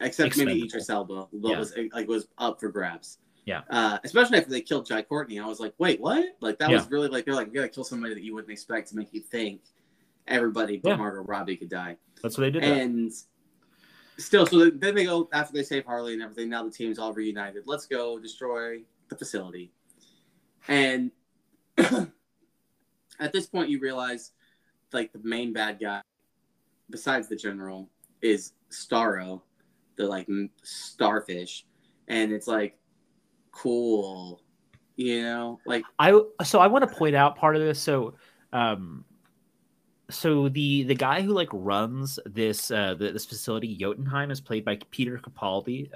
except maybe Idris Elba, but was up for grabs. Yeah. Especially after they killed Jai Courtney, I was like, wait, what? Like, that was really, like, they're like, you gotta kill somebody that you wouldn't expect to make you think everybody but Margot Robbie could die. That's what they did. And still, so then they go after they save Harley and everything. Now the team's all reunited. Let's go destroy the facility. And at this point, you realize, like, the main bad guy, besides the general, is Starro, the, like, starfish. And it's like, cool, you know? Like, I want to point out part of this. So, the guy who, like, runs this this facility, Jotunheim, is played by Peter Capaldi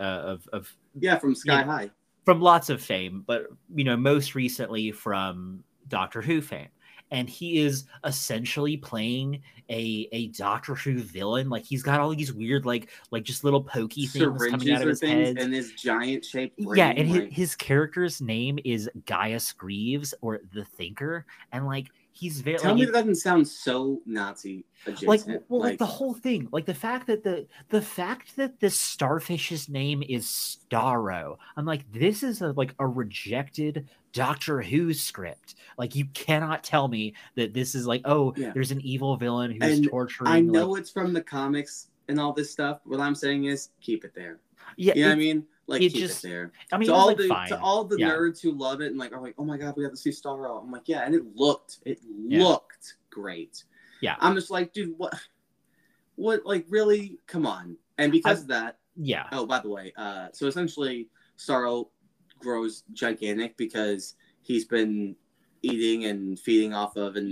from Sky High. From lots of fame, but, you know, most recently from Doctor Who fame. And he is essentially playing a Doctor Who villain. Like, he's got all these weird, like just little pokey things coming out of his head. And his giant shaped brain. Yeah, and his character's name is Gaius Greaves, or The Thinker. And, like, he's very... Tell me that doesn't sound so Nazi adjacent. Like, the whole thing. Like, the fact that the starfish's name is Starro. I'm like, this is a rejected Doctor Who script. Like, you cannot tell me that this is like, there's an evil villain who's torturing. I know, like, it's from the comics and all this stuff. What I'm saying is, keep it there. Yeah, you know what I mean? Like, keep it there. I mean, to all, the nerds who love it and, like, are like, oh my God, we have to see Starro. I'm like, yeah, and it looked great. Yeah. I'm just like, dude, what, like, really? Come on. And because of that. Yeah. Oh, by the way, so essentially Starro grows gigantic because he's been eating and feeding off of so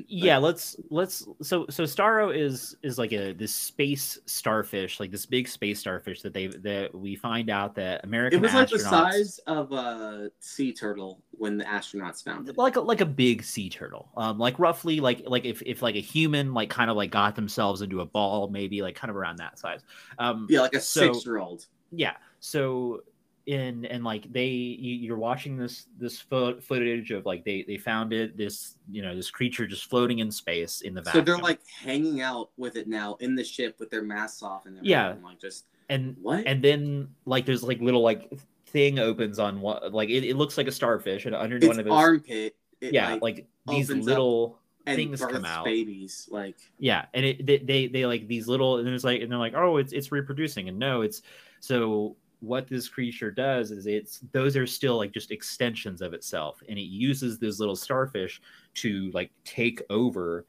Starro is like this space starfish, like this big space starfish that we find out that American astronauts. It was like the size of a sea turtle when the astronauts found it. Like a big sea turtle. Like roughly like if like a human like kind of like got themselves into a ball, maybe like kind of around that size. Like a 6-year-old. Yeah. So and like you're watching this footage of like they found it, this, you know, this creature just floating in space in the vacuum. So they're like hanging out with it now in the ship with their masks off and everything, like just and what? And then like there's like little like thing opens on what like it looks like a starfish and under one of its armpit. It, yeah, like these little. Up. and things come out. Babies, like yeah, and they like these little, and it's like, and they're like, oh, it's reproducing, and no, it's so. What this creature does is those are still like just extensions of itself, and it uses those little starfish to like take over.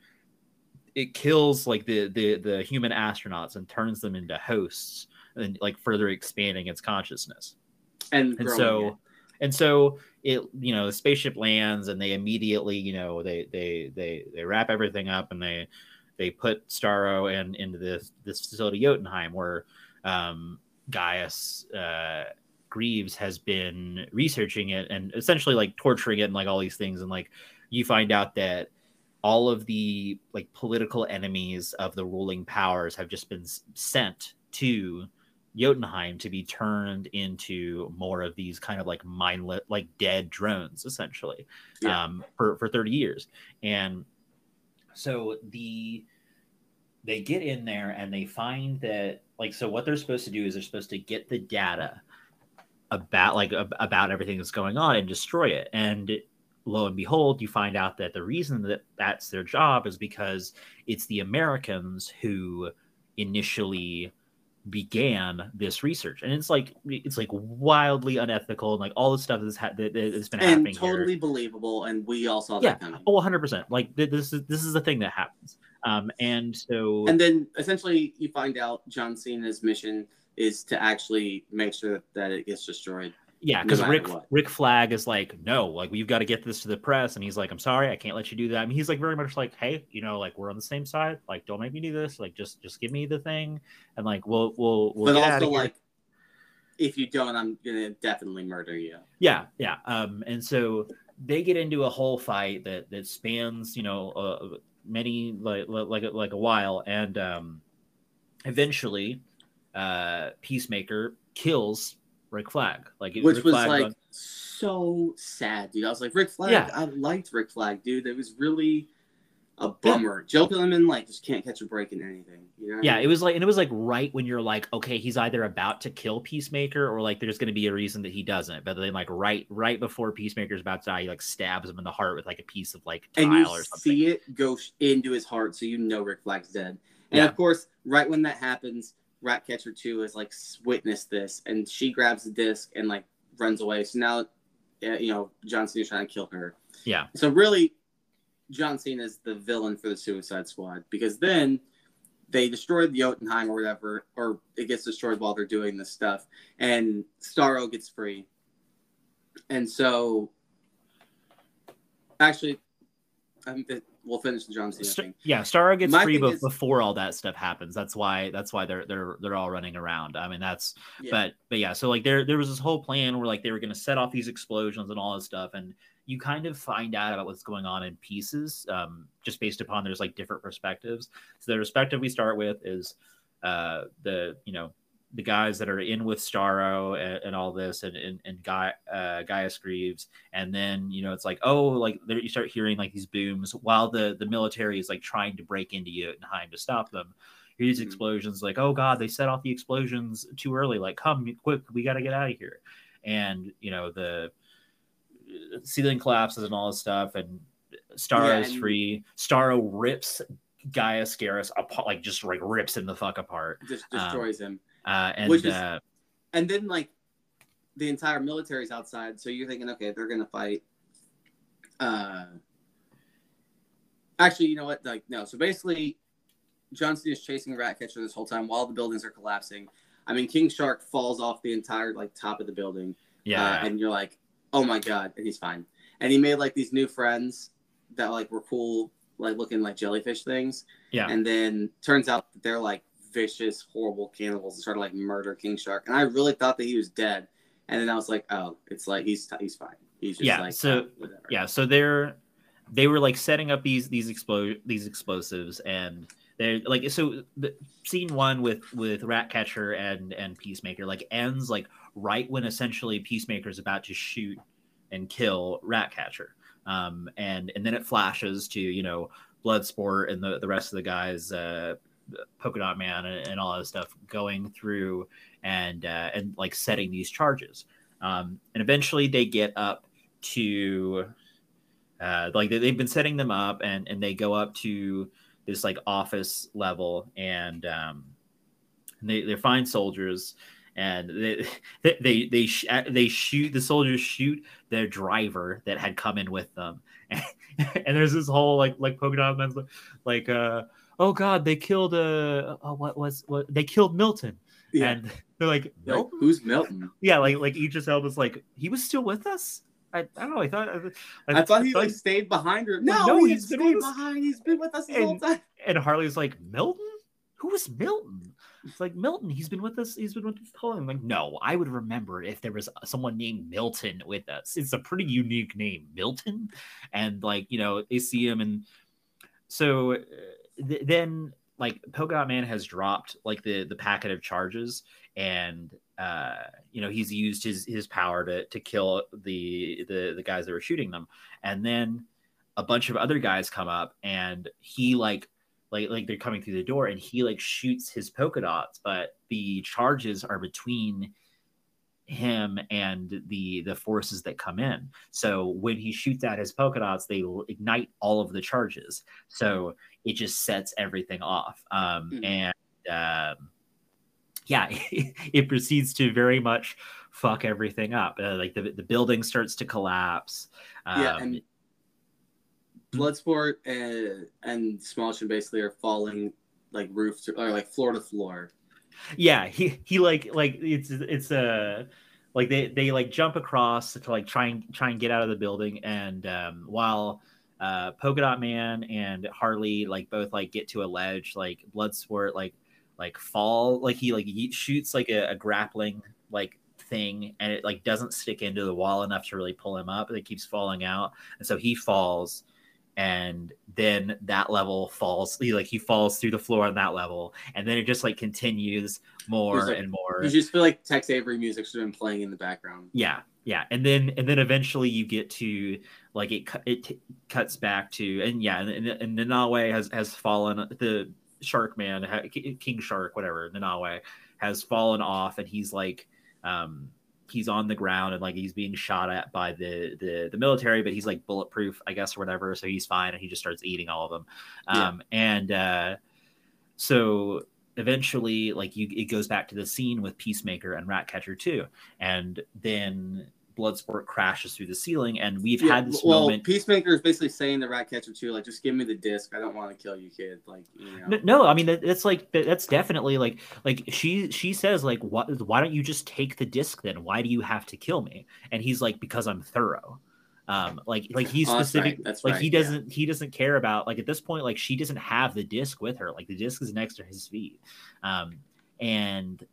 It kills like the human astronauts and turns them into hosts, and like further expanding its consciousness. And so, it you know, the spaceship lands, and they immediately they wrap everything up, and they put Starro into this facility Jotunheim where. Gaius Greaves has been researching it and essentially like torturing it and like all these things, and like you find out that all of the like political enemies of the ruling powers have just been sent to Jotunheim to be turned into more of these kind of like mindless, like dead drones essentially, yeah. For 30 years. And so they get in there and they find that like, so what they're supposed to do is they're supposed to get the data about everything that's going on and destroy it. And lo and behold, you find out that the reason that that's their job is because it's the Americans who initially began this research. And it's like wildly unethical, and like all the stuff that's been happening and totally here. Believable. And we all saw that coming. Oh, 100%. Like this is the thing that happens. And then essentially you find out John Cena's mission is to actually make sure that it gets destroyed. Yeah, because Rick Flagg is like, no, like we've got to get this to the press, and he's like, I'm sorry, I can't let you do that. I mean, he's like very much like, hey, like we're on the same side, like don't make me do this, like just give me the thing, and like we'll. But also like, if you don't, I'm gonna definitely murder you. Yeah. And so they get into a whole fight that spans, many like a while, and eventually Peacemaker kills Rick Flagg, so sad, dude. I was like, Rick Flagg, yeah. I liked Rick Flagg, dude. It was really a bummer. Yeah. Joe Gilliman like just can't catch a break in anything, I mean? It was like right when you're like, okay, he's either about to kill Peacemaker or like there's going to be a reason that he doesn't. But then like right before Peacemaker's about to die, he like stabs him in the heart with like a piece of like tile or something. And you see it go into his heart, so Rick Flagg's dead. And yeah. Of course, right when that happens, Ratcatcher 2 is like witnessed this, and she grabs the disc and like runs away. So now, John Cena's trying to kill her. Yeah. So really, John Cena is the villain for the Suicide Squad, because then they destroyed the Jotunheim or whatever, or it gets destroyed while they're doing this stuff, and Starro gets free. And so, actually, we'll finish the John Cena thing. Yeah, Starro gets free before all that stuff happens. That's why they're all running around. I mean, So like there was this whole plan where like they were going to set off these explosions and all this stuff, and you kind of find out about what's going on in pieces, just based upon there's like different perspectives. So the perspective we start with is the guys that are in with Starro and all this, and Gaius Greaves, and then it's like, oh, like you start hearing like these booms while the military is like trying to break into Jotunheim to stop them. Hear these explosions, like, oh god, they set off the explosions too early. Like, come quick, we got to get out of here. And the ceiling collapses and all this stuff, and Starro is free. Starro rips Gaius Garrus apart, like just like rips him the fuck apart, just destroys him. And then like the entire military's outside, so you're thinking, okay, they're gonna fight. Actually, you know what? Like, no. So basically, John Cena is chasing Ratcatcher this whole time while the buildings are collapsing. I mean, King Shark falls off the entire like top of the building. Yeah, and you're like, oh my god, and he's fine. And he made like these new friends that like were cool, like looking like jellyfish things. Yeah. And then turns out that they're like vicious, horrible cannibals and started like murder King Shark. And I really thought that he was dead. And then I was like, oh, it's like he's fine. He's just whatever. Yeah. So they were like setting up these explosives, and they're like, so the scene one with Ratcatcher and Peacemaker like ends like right when essentially Peacemaker is about to shoot and kill Ratcatcher. And then it flashes to, Bloodsport and the rest of the guys, Polka Dot Man and all that stuff going through and like setting these charges. And eventually they get up to Like they've been setting them up, and they go up to this like office level, and they find soldiers, and they shoot the soldiers shoot their driver that had come in with them, and there's this whole like Polka Dot Man's like oh god, they killed they killed Milton. Yeah. And they're like, nope. Like, who's Milton? Yeah, like Idris Elba's like, he was still with us? I don't know. I thought he like stayed behind her. No, he stayed behind. He's been with us the whole time. And Harley's like, Milton? Who was Milton? It's like, Milton, he's been with us. He's been with us the whole time. I'm like, no, I would remember if there was someone named Milton with us. It's a pretty unique name, Milton. And like, you know, they see him, and so then like Polka Dot Man has dropped like the packet of charges, and you know, he's used his power to kill the guys that were shooting them. And then a bunch of other guys come up, and he like they're coming through the door, and he like shoots his polka dots, but the charges are between him and the forces that come in. So when he shoots at his polka dots, they ignite all of the charges, so it just sets everything off. Yeah, it proceeds to very much fuck everything up. Like the building starts to collapse. Yeah, and Bloodsport and Smalshin basically are falling like roof to, or like floor to floor. Yeah, he like it's a like they like jump across to like try and get out of the building, and while Polka Dot Man and Harley like both like get to a ledge, like Bloodsport like fall, like he shoots like a grappling like thing, and it like doesn't stick into the wall enough to really pull him up, and it keeps falling out, and so he falls, and then that level falls, he falls through the floor on that level, and then it just like continues more and more. You just feel like Tex Avery music's been playing in the background. Yeah, and then eventually you get to like it cuts back to, and yeah, and Nanawe has fallen, the shark man, King Shark, whatever, Nanawe has fallen off, and he's like he's on the ground, and like he's being shot at by the military, but he's like bulletproof, I guess, or whatever, so he's fine, and he just starts eating all of them. So eventually like it goes back to the scene with Peacemaker and Ratcatcher 2, and then Bloodsport crashes through the ceiling, and we've had this moment. Peacemaker is basically saying to Ratcatcher 2, like, just give me the disc. I don't want to kill you, kid. Like, you know. No, I mean that's definitely like she says like, why don't you just take the disc then? Why do you have to kill me? And he's like, because I'm thorough. Like he's specific. That's right. He doesn't care about, like, at this point, like, she doesn't have the disc with her. Like the disc is next to his feet, and.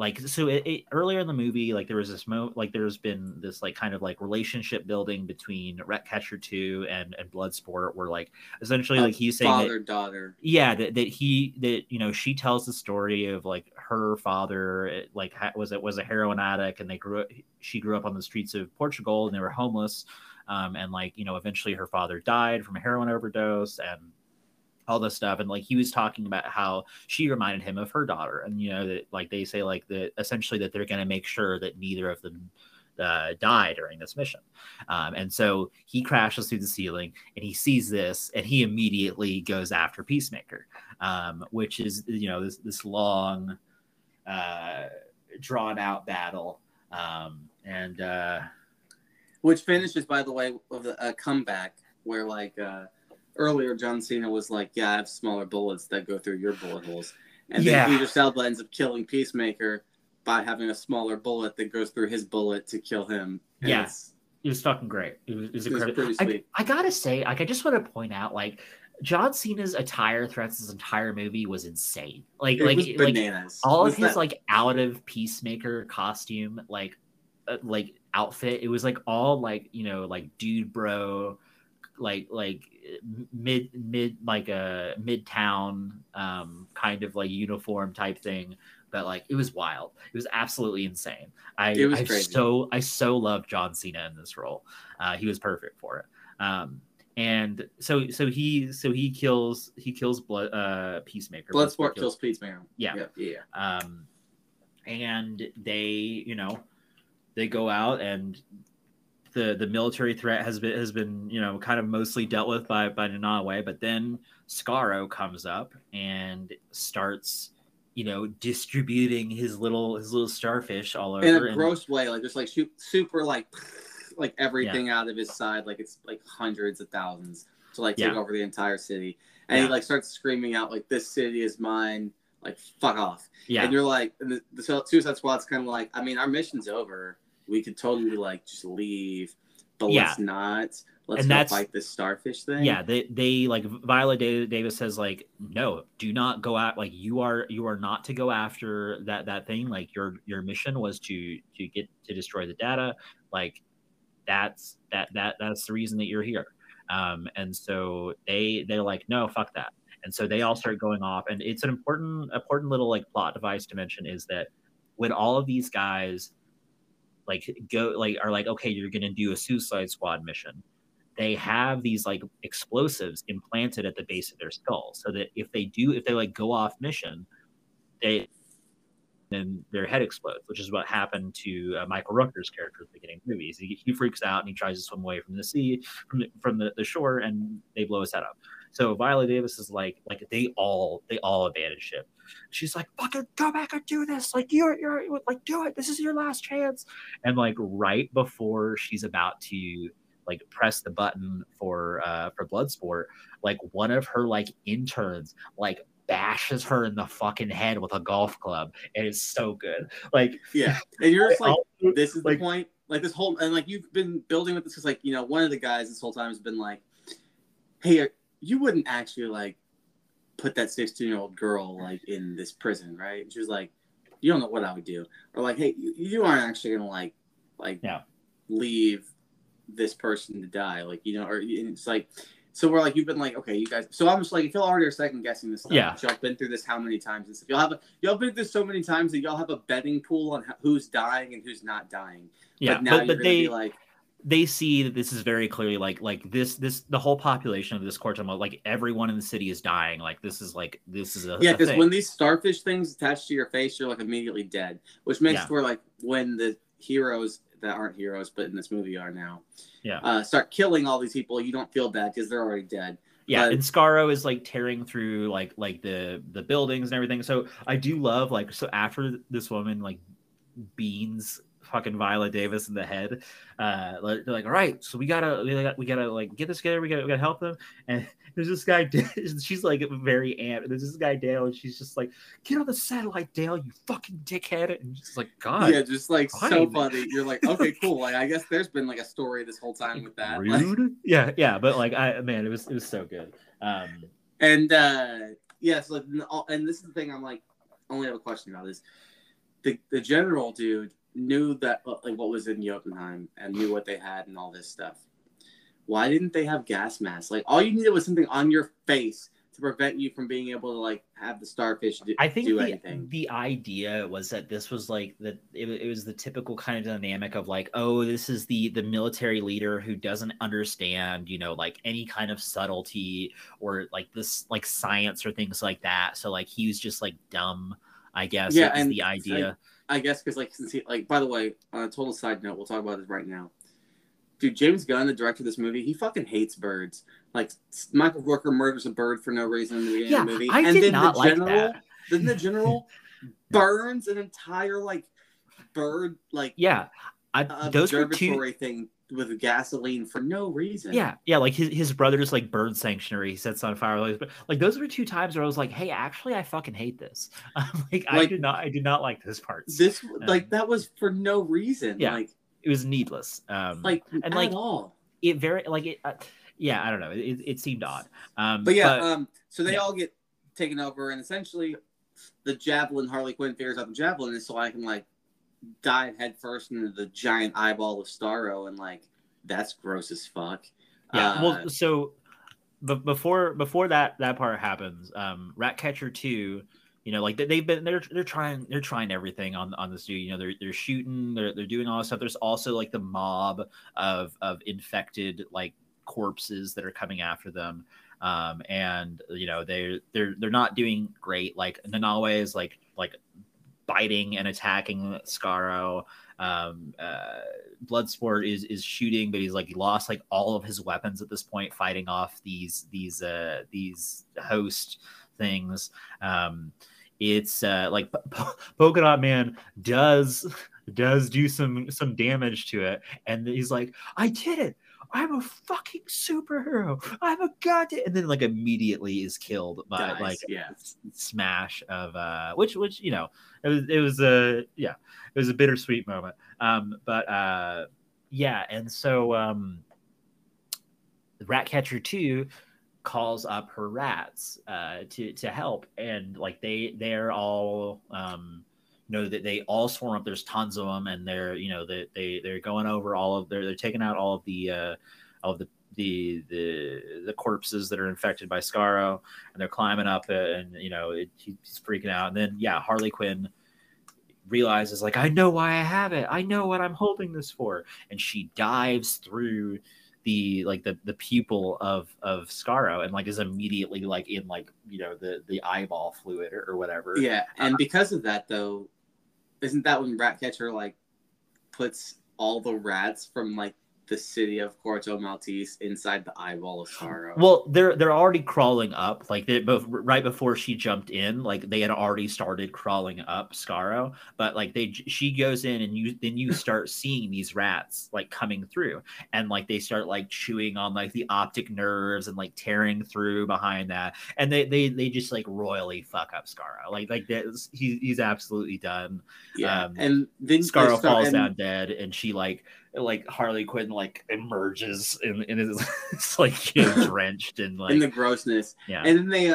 Like, so it, earlier in the movie, like, there was this moment, like, there's been this, like, kind of, like, relationship building between Ratcatcher 2 and Bloodsport, where, like, essentially, like, he's saying father-daughter. Yeah, that, you know, she tells the story of, like, her father, like, was a heroin addict, and she grew up on the streets of Portugal, and they were homeless, and, like, you know, eventually her father died from a heroin overdose, and all this stuff. And like he was talking about how she reminded him of her daughter, and you know that like they say like that essentially that they're going to make sure that neither of them die during this mission, and so he crashes through the ceiling, and he sees this, and he immediately goes after Peacemaker, which is, you know, this long drawn out battle, and which finishes, by the way, with a comeback where like earlier, John Cena was like, yeah, I have smaller bullets that go through your bullet holes. And then Idris Elba ends up killing Peacemaker by having a smaller bullet that goes through his bullet to kill him. Yes. Yeah. It was fucking great. It was incredible. Was pretty sweet. I gotta say, like, I just want to point out, like, John Cena's attire throughout this entire movie was insane. Like all of his out of Peacemaker costume, like outfit, it was like all like, you know, like dude bro, like mid like a midtown kind of like uniform type thing, but like it was wild. It was absolutely insane. I so loved John Cena in this role. He was perfect for it. And so he kills Peacemaker. Bloodsport kills Peacemaker. Yeah. And they, you know, they go out and the military threat has been you know, kind of mostly dealt with by Nanaue, but then Skaro comes up and starts, you know, distributing his little starfish all over in a gross way, like just like super like everything out of his side, like it's like hundreds of thousands to like take over the entire city, and he like starts screaming out like, "This city is mine, like fuck off." Yeah, and you're like, and the Suicide Squad's kind of like, I mean, our mission's over. We could totally like just leave, but let's not. Let's not fight this starfish thing. Yeah, they like Viola Davis says like, no, do not go out. Like you are not to go after that thing. Like your mission was to get to destroy the data. Like that's the reason that you're here. And so they're like, no, fuck that. And so they all start going off. And it's an important little like plot device to mention is that when all of these guys are like, okay, you're gonna do a Suicide Squad mission, they have these like explosives implanted at the base of their skull, so that if they like go off mission, then their head explodes, which is what happened to Michael Rooker's character at the beginning of the movie. He freaks out and he tries to swim away from the sea, from the shore, and they blow his head up. So Viola Davis is like they all abandon ship. She's like, fucking go back and do this. Like you're like, do it. This is your last chance. And like right before she's about to like press the button for Bloodsport, like one of her like interns like bashes her in the fucking head with a golf club. And it's so good. Like yeah, and you're just like, this is like, the point. Like this whole, and like you've been building with this because like, you know, one of the guys this whole time has been like, hey, you wouldn't actually like put that 16-year-old girl like in this prison, right? And she was like, you don't know what I would do. Or like, hey, you aren't actually gonna like leave this person to die, like, you know. Or and it's like, so we're like, you've been like, okay, you guys. So I'm just like, if y'all already are second guessing this stuff, y'all been through this how many times? And stuff. Y'all been through this so many times that y'all have a betting pool on who's dying and who's not dying. Yeah, but now you're gonna be like. They see that this is very clearly like this the whole population of this Cortoma, like everyone in the city is dying. Like this is a yeah, because when these starfish things attach to your face, you're like immediately dead, which makes it where like when the heroes that aren't heroes but in this movie are now start killing all these people, you don't feel bad because they're already dead. Yeah, and Skaro is like tearing through like the buildings and everything. So I do love like, so after this woman like beans fucking Viola Davis in the head, they're like, all right, so we gotta like get this together, we gotta help them. And there's this guy, she's like very amped, and there's this guy Dale, and she's just like, get on the satellite, Dale, you fucking dickhead. And she's like, God, yeah, just like fine. So funny. You're like, okay, cool, like I guess there's been like a story this whole time with that, rude. Like, yeah but like I man, it was so good. And this is the thing, I'm like, I only have a question about this. The general dude knew that like what was in Jotunheim and knew what they had and all this stuff. Why didn't they have gas masks? Like all you needed was something on your face to prevent you from being able to like have the starfish do anything. The idea was that this was like it was the typical kind of dynamic of like, oh, this is the military leader who doesn't understand, you know, like any kind of subtlety or like this like science or things like that. So like he was just like dumb, I guess. Yeah, and the idea. I guess because, like, since he, like, by the way, on a total side note, we'll talk about this right now. Dude, James Gunn, the director of this movie, he fucking hates birds. Like, Michael Rooker murders a bird for no reason in the beginning of the movie. Then the general burns an entire, like, bird, like, those observatory thing with gasoline for no reason. Yeah, like his brother just like burns sanctuary, he sets on fire. But like those were two times where I was like, hey, actually I fucking hate this. I did not like this part. This like that was for no reason. Yeah, like it was needless. I don't know. It seemed odd. So they all get taken over, and essentially the Javelin, Harley Quinn figures out the Javelin is so I can like dive headfirst into the giant eyeball of Starro, and like that's gross as fuck. Yeah, well, so but before that part happens, Ratcatcher 2, you know, like they're trying everything on this dude. You know, they're shooting, they're doing all this stuff. There's also like the mob of infected like corpses that are coming after them, and you know they're not doing great. Like Nanaue is like biting and attacking Scarro. Bloodsport is shooting, but he's like, he lost like all of his weapons at this point, fighting off these host things. It's like Polka Dot Man does do some damage to it, and he's like, I did it, I'm a fucking superhero, I'm a goddamn, and then like immediately is killed by dies, like smash of which you know, it was a bittersweet moment, and so Ratcatcher 2 calls up her rats to help, and like they're all know that they all swarm up. There's tons of them, and they're, you know, that they're going over all of they're taking out all of the corpses that are infected by Scarro, and they're climbing up, and you know, he's freaking out. And then Harley Quinn realizes, like, I know why I have it. I know what I'm holding this for. And she dives through the pupil of Scarro, and like is immediately like in like, you know, the eyeball fluid or whatever. Yeah, and because of that though. Isn't that when Ratcatcher like puts all the rats from like the city of Corto Maltese inside the eyeball of Scarro? Well, they're already crawling up. Like right before she jumped in, like they had already started crawling up Scarro. But like she goes in, and you start seeing these rats like coming through, and like they start like chewing on like the optic nerves and like tearing through behind that, and they just like royally fuck up Scarro. Like he's absolutely done. Yeah, and then Scarro falls down dead, and she like Harley Quinn like emerges and it's like, you know, drenched in like in the grossness. Yeah, and then they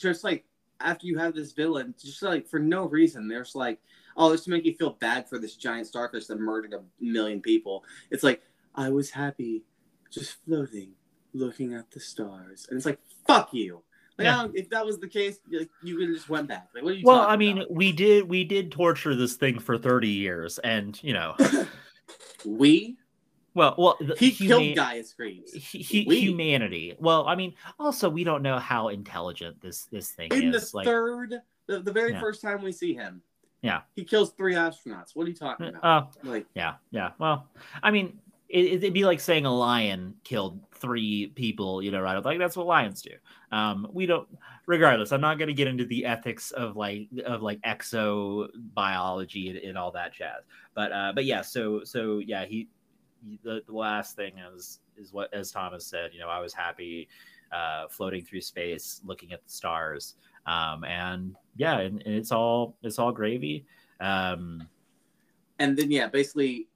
just like, after you have this villain, just like for no reason, they're just like, oh, it's to make you feel bad for this giant starfish that murdered a million people. It's like, I was happy just floating, looking at the stars, and it's like, fuck you. Like, yeah. If that was the case, like, you could have just went back. Like, what are you? Well, I mean, about? we did torture this thing for 30 years, and you know. He killed Gaia Screams. Humanity. Well, I mean, also we don't know how intelligent this thing is. In the third, the very first time we see him, he kills 3 astronauts. What are you talking about? Well, I mean, it'd be like saying a lion killed 3 people. You know, right? Like that's what lions do. We don't. Regardless, I'm not going to get into the ethics of exobiology and all that jazz. But yeah. So yeah. The last thing is what, as Thomas said, you know, I was happy floating through space, looking at the stars. And it's all gravy. And then basically,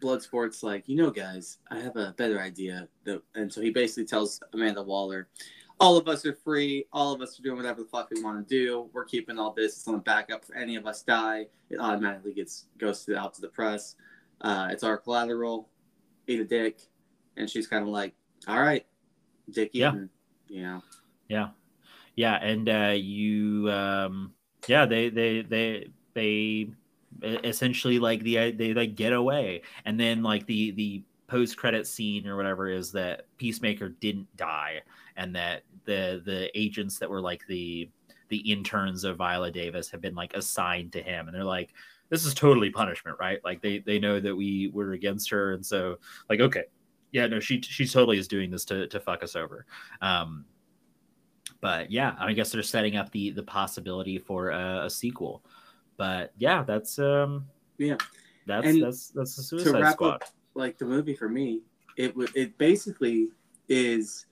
Bloodsport's like, you know, guys, I have a better idea. And so he basically tells Amanda Waller, all of us are free. All of us are doing whatever the fuck we want to do. We're keeping all this. It's on the backup. If any of us die, it automatically goes out to the press. It's our collateral. Eat a dick. And she's kind of like, all right, dick eating. Yeah. And they essentially like they like get away. And then like the post-credit scene or whatever is that Peacemaker didn't die, and that the agents that were like the interns of Viola Davis have been like assigned to him, and they're like, this is totally punishment, right? Like they know that we were against her, and so like, okay, yeah, no, she totally is doing this to fuck us over. But yeah, I guess they're setting up the possibility for a sequel. But yeah, that's the Suicide Squad. To wrap up, like, the movie for me, it basically is.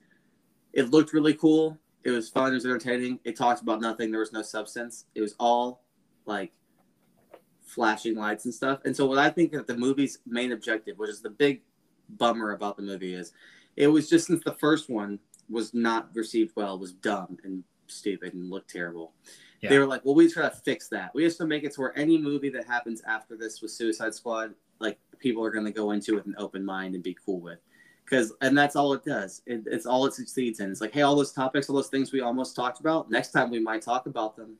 It looked really cool. It was fun. It was entertaining. It talked about nothing. There was no substance. It was all like flashing lights and stuff. And so what I think that the movie's main objective, which is the big bummer about the movie, is it was just, since the first one was not received well, was dumb and stupid and looked terrible. Yeah. They were like, well, we try to fix that. We just to make it to where any movie that happens after this with Suicide Squad, like, people are going to go into with an open mind and be cool with. And that's all it does. It's all it succeeds in. It's like, hey, all those topics, all those things we almost talked about, next time we might talk about them.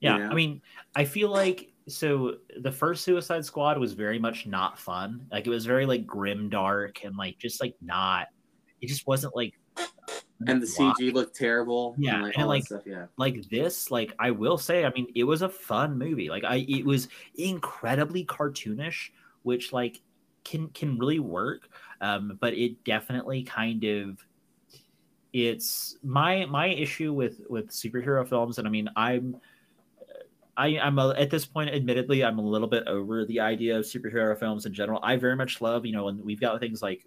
Yeah, you know? I mean, I feel like, so the first Suicide Squad was very much not fun. Like, it was very, like, grim, dark, and, like, just, like, not... It just wasn't, like... and the CG looked terrible. Yeah, I will say, I mean, it was a fun movie. It was incredibly cartoonish, which can really work. But it definitely kind of. It's my issue with superhero films, and I mean, I'm at this point, admittedly, I'm a little bit over the idea of superhero films in general. I very much love, when we've got things like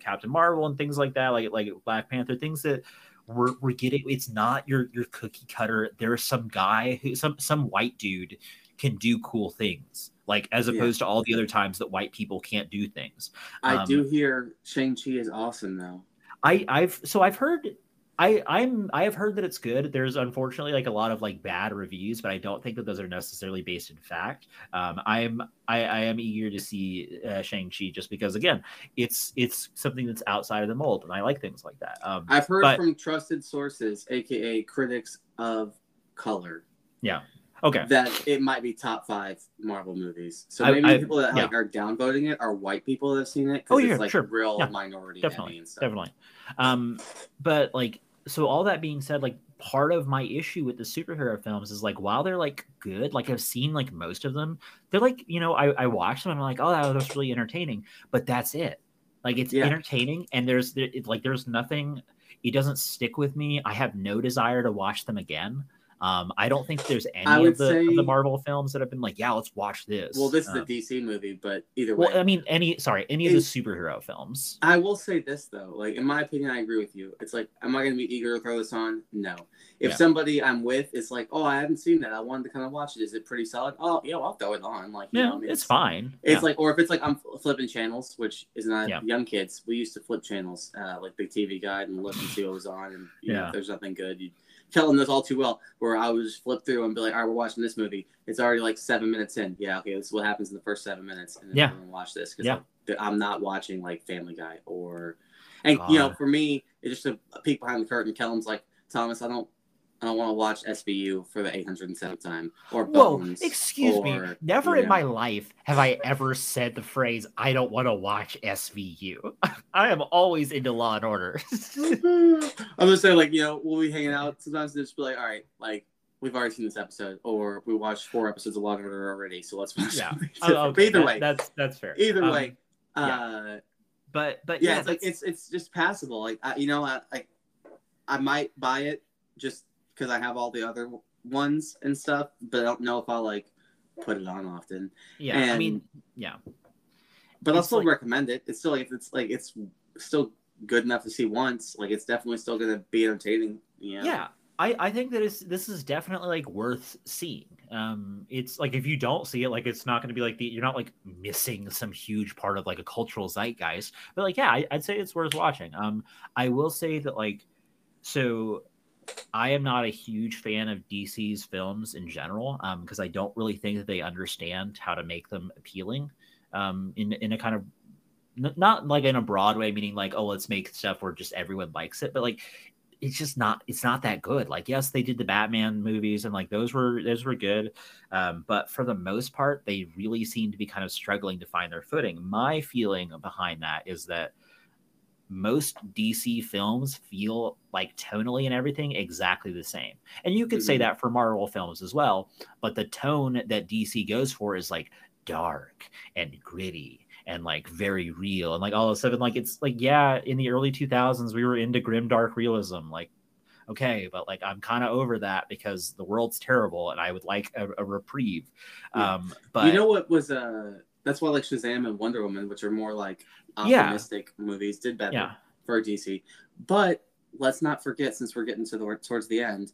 Captain Marvel and things like that, like Black Panther, things that we're getting. It's not your cookie cutter. There's some guy who some white dude can do cool things, as opposed to all the other times that white people can't do things. I do hear Shang-Chi is awesome though. I've heard that it's good. There's unfortunately a lot of bad reviews, but I don't think that those are necessarily based in fact. I am eager to see Shang-Chi just because again, it's something that's outside of the mold, and I like things like that. I've heard from trusted sources, aka critics of color. Yeah. Okay. That it might be top 5 Marvel movies. So maybe people that are downvoting it are white people that have seen it because real minority. Definitely. And stuff. Definitely. But so all that being said, part of my issue with the superhero films is while they're good, I've seen most of them, they're I watch them and I'm like, oh, that was really entertaining, but that's it. It's entertaining and there's nothing. It doesn't stick with me. I have no desire to watch them again. I don't think there's any of the Marvel films that have been let's watch this. Well, this is a DC movie, but either way. Well, I mean, any of the superhero films. I will say this, though. In my opinion, I agree with you. It's am I going to be eager to throw this on? No. If somebody I'm with is oh, I haven't seen that. I wanted to kind of watch it. Is it pretty solid? Oh, yeah, I'll throw it on. It's fine. It's or if it's I'm flipping channels, which is not young kids. We used to flip channels, Big TV Guide and look and see what was on. And, you know, if there's nothing good, you'd tell them this all too well, where I would just flip through and be all right, we're watching this movie. It's already 7 minutes in. Yeah, okay, this is what happens in the first 7 minutes. And then I'm going to watch this because I'm not watching Family Guy or, and for me, it's just a peek behind the curtain. Kellum's like, Thomas, I don't want to watch SVU for the 807th time or Bones. Whoa, excuse me. Never in my life have I ever said the phrase, I don't want to watch SVU. I am always into Law and Order. I'm just saying, we'll be hanging out sometimes and just be all right, we've already seen this episode, or we watched 4 episodes of Law and Order already, so let's watch okay. Either way. That's fair. Either way. But it's just passable. I might buy it just because I have all the other ones and stuff, but I don't know if I'll put it on often. Yeah, and, I mean, yeah. But I'll still recommend it. It's still it's still good enough to see once. It's definitely still going to be entertaining. Yeah. Yeah, I think that this is definitely worth seeing. It's if you don't see it, it's not going to be you're not missing some huge part of a cultural zeitgeist. But I'd say it's worth watching. I will say that so. I am not a huge fan of DC's films in general because I don't really think that they understand how to make them appealing in a kind of not in a broad way, meaning let's make stuff where just everyone likes it, but it's just not that good. Yes, they did the Batman movies and those were good, but for the most part, they really seem to be kind of struggling to find their footing. My feeling behind that is that most DC films feel tonally and everything exactly the same. And you could say that for Marvel films as well, but the tone that DC goes for is dark and gritty and very real. And all of a sudden, in the early 2000s, we were into grim, dark realism. Okay, but I'm kind of over that because the world's terrible and I would like a reprieve. Yeah. But you know what was that's why Shazam and Wonder Woman, which are more optimistic movies, did better for DC. But let's not forget, since we're getting towards the end,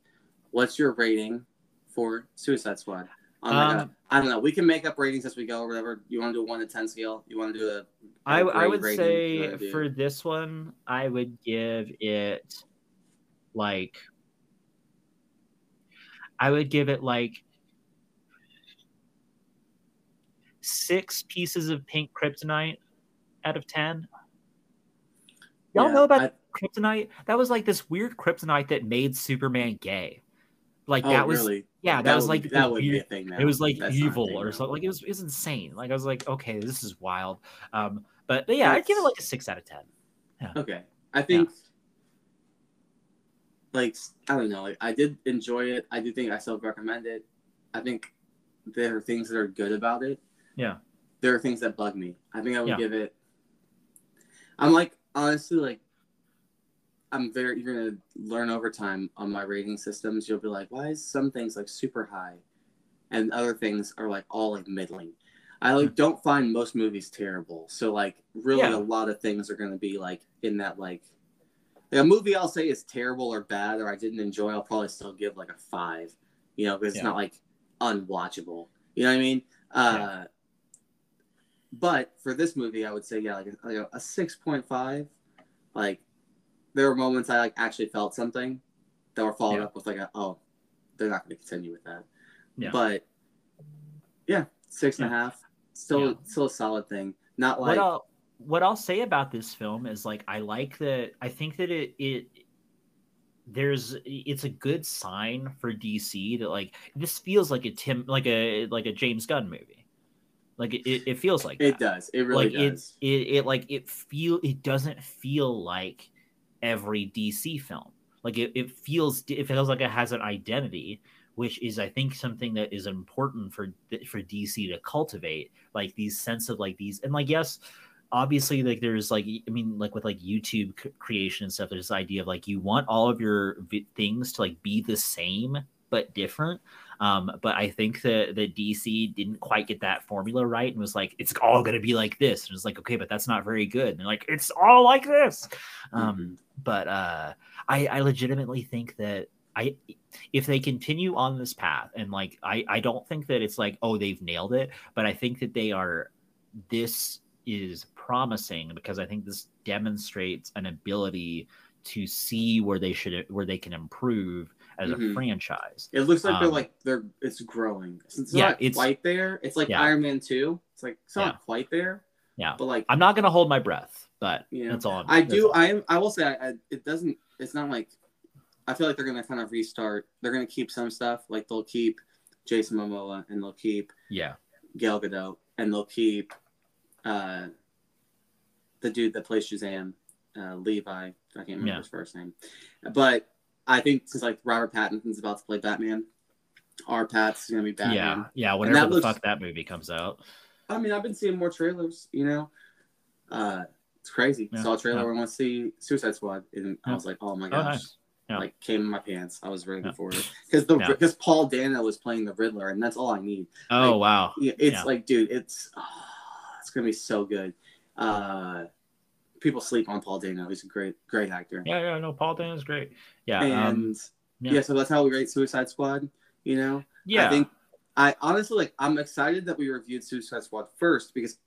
what's your rating for Suicide Squad? I don't know. We can make up ratings as we go or whatever. You want to do a 1 to 10 scale? You want to do I would say for this one, I would give it six pieces of pink kryptonite out of 10. Y'all know about kryptonite? That was this weird kryptonite that made Superman gay. Really? Yeah, that was that would be a thing now. It was evil or something. It was insane. I was okay, this is wild. But yeah, I'd give it a 6 out of 10. Yeah. Okay, I think like, I don't know. Like, I did enjoy it. I do think I still recommend it. I think there are things that are good about it. Yeah. There are things that bug me. I think I would give it. I'm like, honestly, like, I'm very, you're going to learn over time on my rating systems. You'll be like, why is some things like super high and other things are like all like middling? I like don't find most movies terrible. So like really a lot of things are going to be like in that like a movie I'll say is terrible or bad or I didn't enjoy. I'll probably still give like a 5, you know, because it's not like unwatchable. You know what I mean? But for this movie, I would say, like a 6.5. Like there were moments I like actually felt something that were followed up with like, oh, they're not going to continue with that. Yeah. But yeah, 6.5. Still a solid thing. Not like what I'll say about this film is like I think it's a good sign for DC that like this feels like a James Gunn movie. Like it feels like it that. Does. It really like, does. It doesn't feel like every DC film. Like it feels like it has an identity, which is, I think, something that is important for DC to cultivate, like these sense of like these, and like, yes, obviously, like there's like, I mean, like with like YouTube creation and stuff, there's this idea of like, you want all of your things to like be the same, but different. But I think that the DC didn't quite get that formula right and was like, it's all going to be like this. And it's like, okay, but that's not very good. And they're like, it's all like this. But I legitimately think that, if they continue on this path, and like I don't think that it's like, oh, they've nailed it, but I think that this is promising, because I think this demonstrates an ability to see where they can improve as a franchise. It looks like it's growing. Since it's not quite there. It's like Iron Man 2. It's like it's not quite there. Yeah. But like I'm not gonna hold my breath, but that's all I will say it's not like I feel like they're going to kind of restart. They're going to keep some stuff. Like, they'll keep Jason Momoa, and they'll keep Gal Gadot, and they'll keep the dude that plays Shazam, Levi. I can't remember his first name. But I think since, like, Robert Pattinson's about to play Batman, our Pat's going to be Batman. Yeah, whenever fuck that movie comes out. I mean, I've been seeing more trailers, you know? It's crazy. Yeah, saw a trailer where I want to see Suicide Squad, and I was like, oh, my gosh. Oh, nice. Yeah. Like came in my pants. I was ready for it because Paul Dano was playing the Riddler, and that's all I need. Oh like, wow! It's like, dude, it's gonna be so good. People sleep on Paul Dano. He's a great actor. Yeah, no, Paul Dano's great. Yeah, and so that's how we rate Suicide Squad. You know, I think I honestly like. I'm excited that we reviewed Suicide Squad first because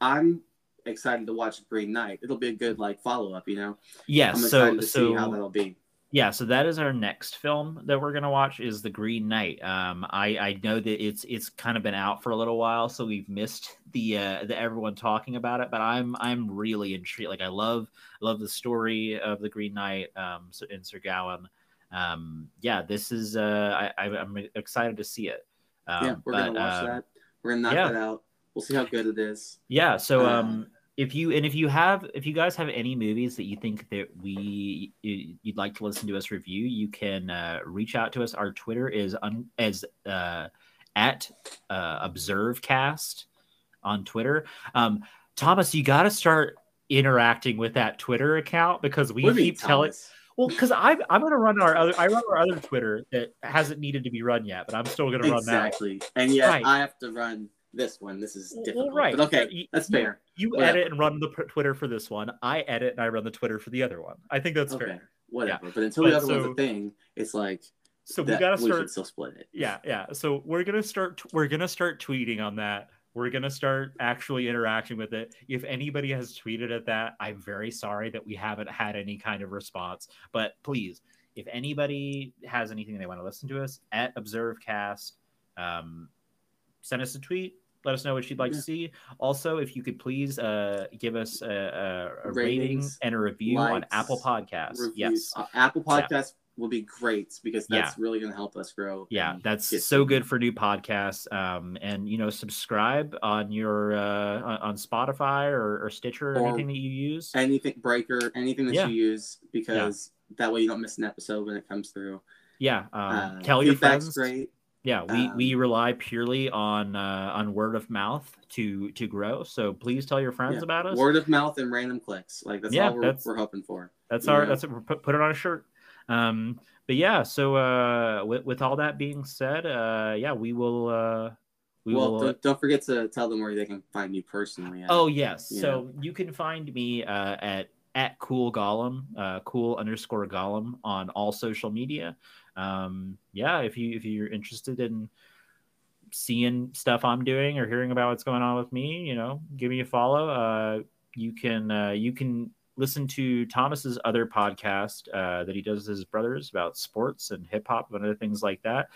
I'm excited to watch Green Knight. It'll be a good like follow up. You know. Yeah. I'm excited to see how that'll be. Yeah, so that is our next film that we're gonna watch is The Green Knight. I know that it's kind of been out for a little while, so we've missed the everyone talking about it. But I'm really intrigued. Like I love the story of The Green Knight in Sir Gawain. This is I'm excited to see it. We're gonna watch that. We're gonna knock that out. We'll see how good it is. Yeah. So If you guys have any movies that you think that you'd like to listen to us review, you can reach out to us. Our Twitter is at ObserveCast on Twitter. Thomas, you got to start interacting with that Twitter account because we keep telling. Well, because I'm gonna run our other Twitter that hasn't needed to be run yet, but I'm still gonna run that. Exactly, and yet I have to run. This one, this is difficult. Well, right. But okay, that's fair. You edit and run the Twitter for this one. I edit and I run the Twitter for the other one. I think that's fair. Whatever. Yeah. But until the other one's a thing, it's like we should still split it. Yeah. So we're gonna start tweeting on that. We're gonna start actually interacting with it. If anybody has tweeted at that, I'm very sorry that we haven't had any kind of response. But please, if anybody has anything they want to listen to us at ObserveCast, send us a tweet. Let us know what you'd like to see. Also, if you could please give us a rating and a review likes, on Apple Podcasts. Reviews. Yes, Apple Podcasts will be great because that's really going to help us grow. Yeah, that's so good for new podcasts. And you know, subscribe on your on Spotify or Stitcher or anything that you use. Breaker, anything that you use because That way you don't miss an episode when it comes through. Yeah. Tell your friends. Great. Yeah, we rely purely on word of mouth to grow. So please tell your friends about us. Word of mouth and random clicks. Like that's all we're hoping for. That's what we're put it on a shirt. But yeah, so with all that being said, we will. Don't forget to tell them where they can find you personally. You can find me at Cool Gollum, cool_Gollum on all social media. If you're interested in seeing stuff I'm doing or hearing about what's going on with me, give me a follow. You can listen to Thomas's other podcast that he does with his brothers about sports and hip hop and other things like that.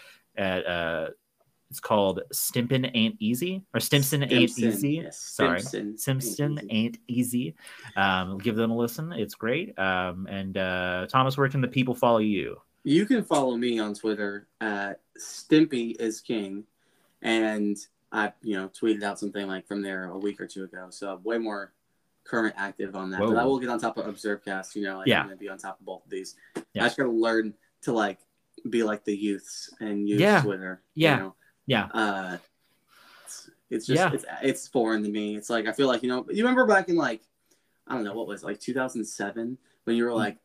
It's called Stimson Ain't Easy. Yes. Stimson Ain't Easy. Give them a listen. It's great. And Thomas, where can the people follow you? You can follow me on Twitter at Stimpy is King, and I tweeted out something like from there a week or two ago, so way more current active on that. Whoa. But I will get on top of Observecast. I'm gonna be on top of both of these. Yeah. I just gotta learn to be like the youths and use Twitter. Yeah. Yeah. It's just it's foreign to me. It's like I feel like you remember back in 2007 when you were like.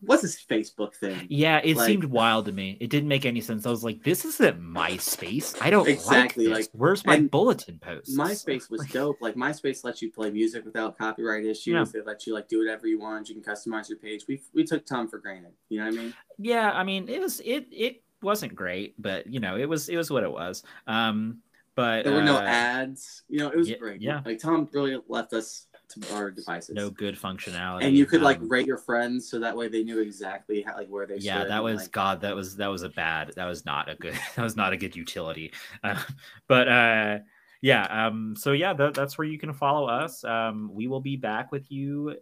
What's this Facebook thing? Yeah, it seemed wild to me. It didn't make any sense. I was like, this isn't MySpace. I don't exactly like this. Where's my bulletin post? MySpace was dope. MySpace lets you play music without copyright issues. Yeah. They let you do whatever you want. You can customize your page. We took Tom for granted. You know what I mean? Yeah, I mean it wasn't great, but it was what it was. But there were no ads. It was great. Yeah, Tom really left us to our devices. No good functionality. And you could rate your friends so that way they knew exactly how, where they stood. That was that was not a good utility. That's where you can follow us. We will be back with you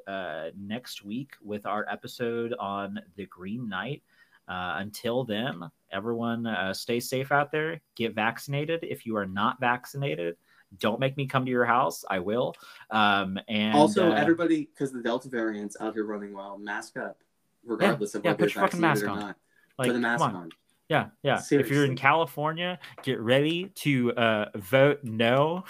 next week with our episode on the Green Knight. Until then, everyone stay safe out there. Get vaccinated. If you are not vaccinated, don't make me come to your house. I will. And also, everybody, because the Delta variant's out here running wild, mask up, regardless of whether you're vaccinated or not. Put a mask on. Yeah, yeah. Seriously. If you're in California, get ready to vote no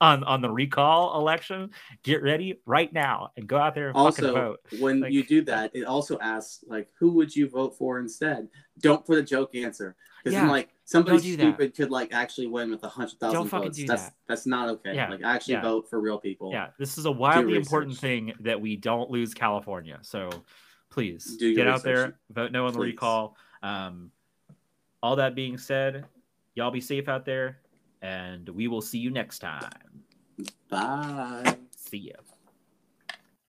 on the recall election. Get ready right now and go out there and fucking vote. Also, when you do that, it also asks who would you vote for instead? Don't put a joke answer because I'm somebody stupid could actually win with 100,000 votes. That's not okay. Yeah. Actually vote for real people. Yeah, this is a wildly important thing that we don't lose California. So please get out there, vote no on the recall. All that being said, y'all be safe out there, and we will see you next time. Bye. See ya.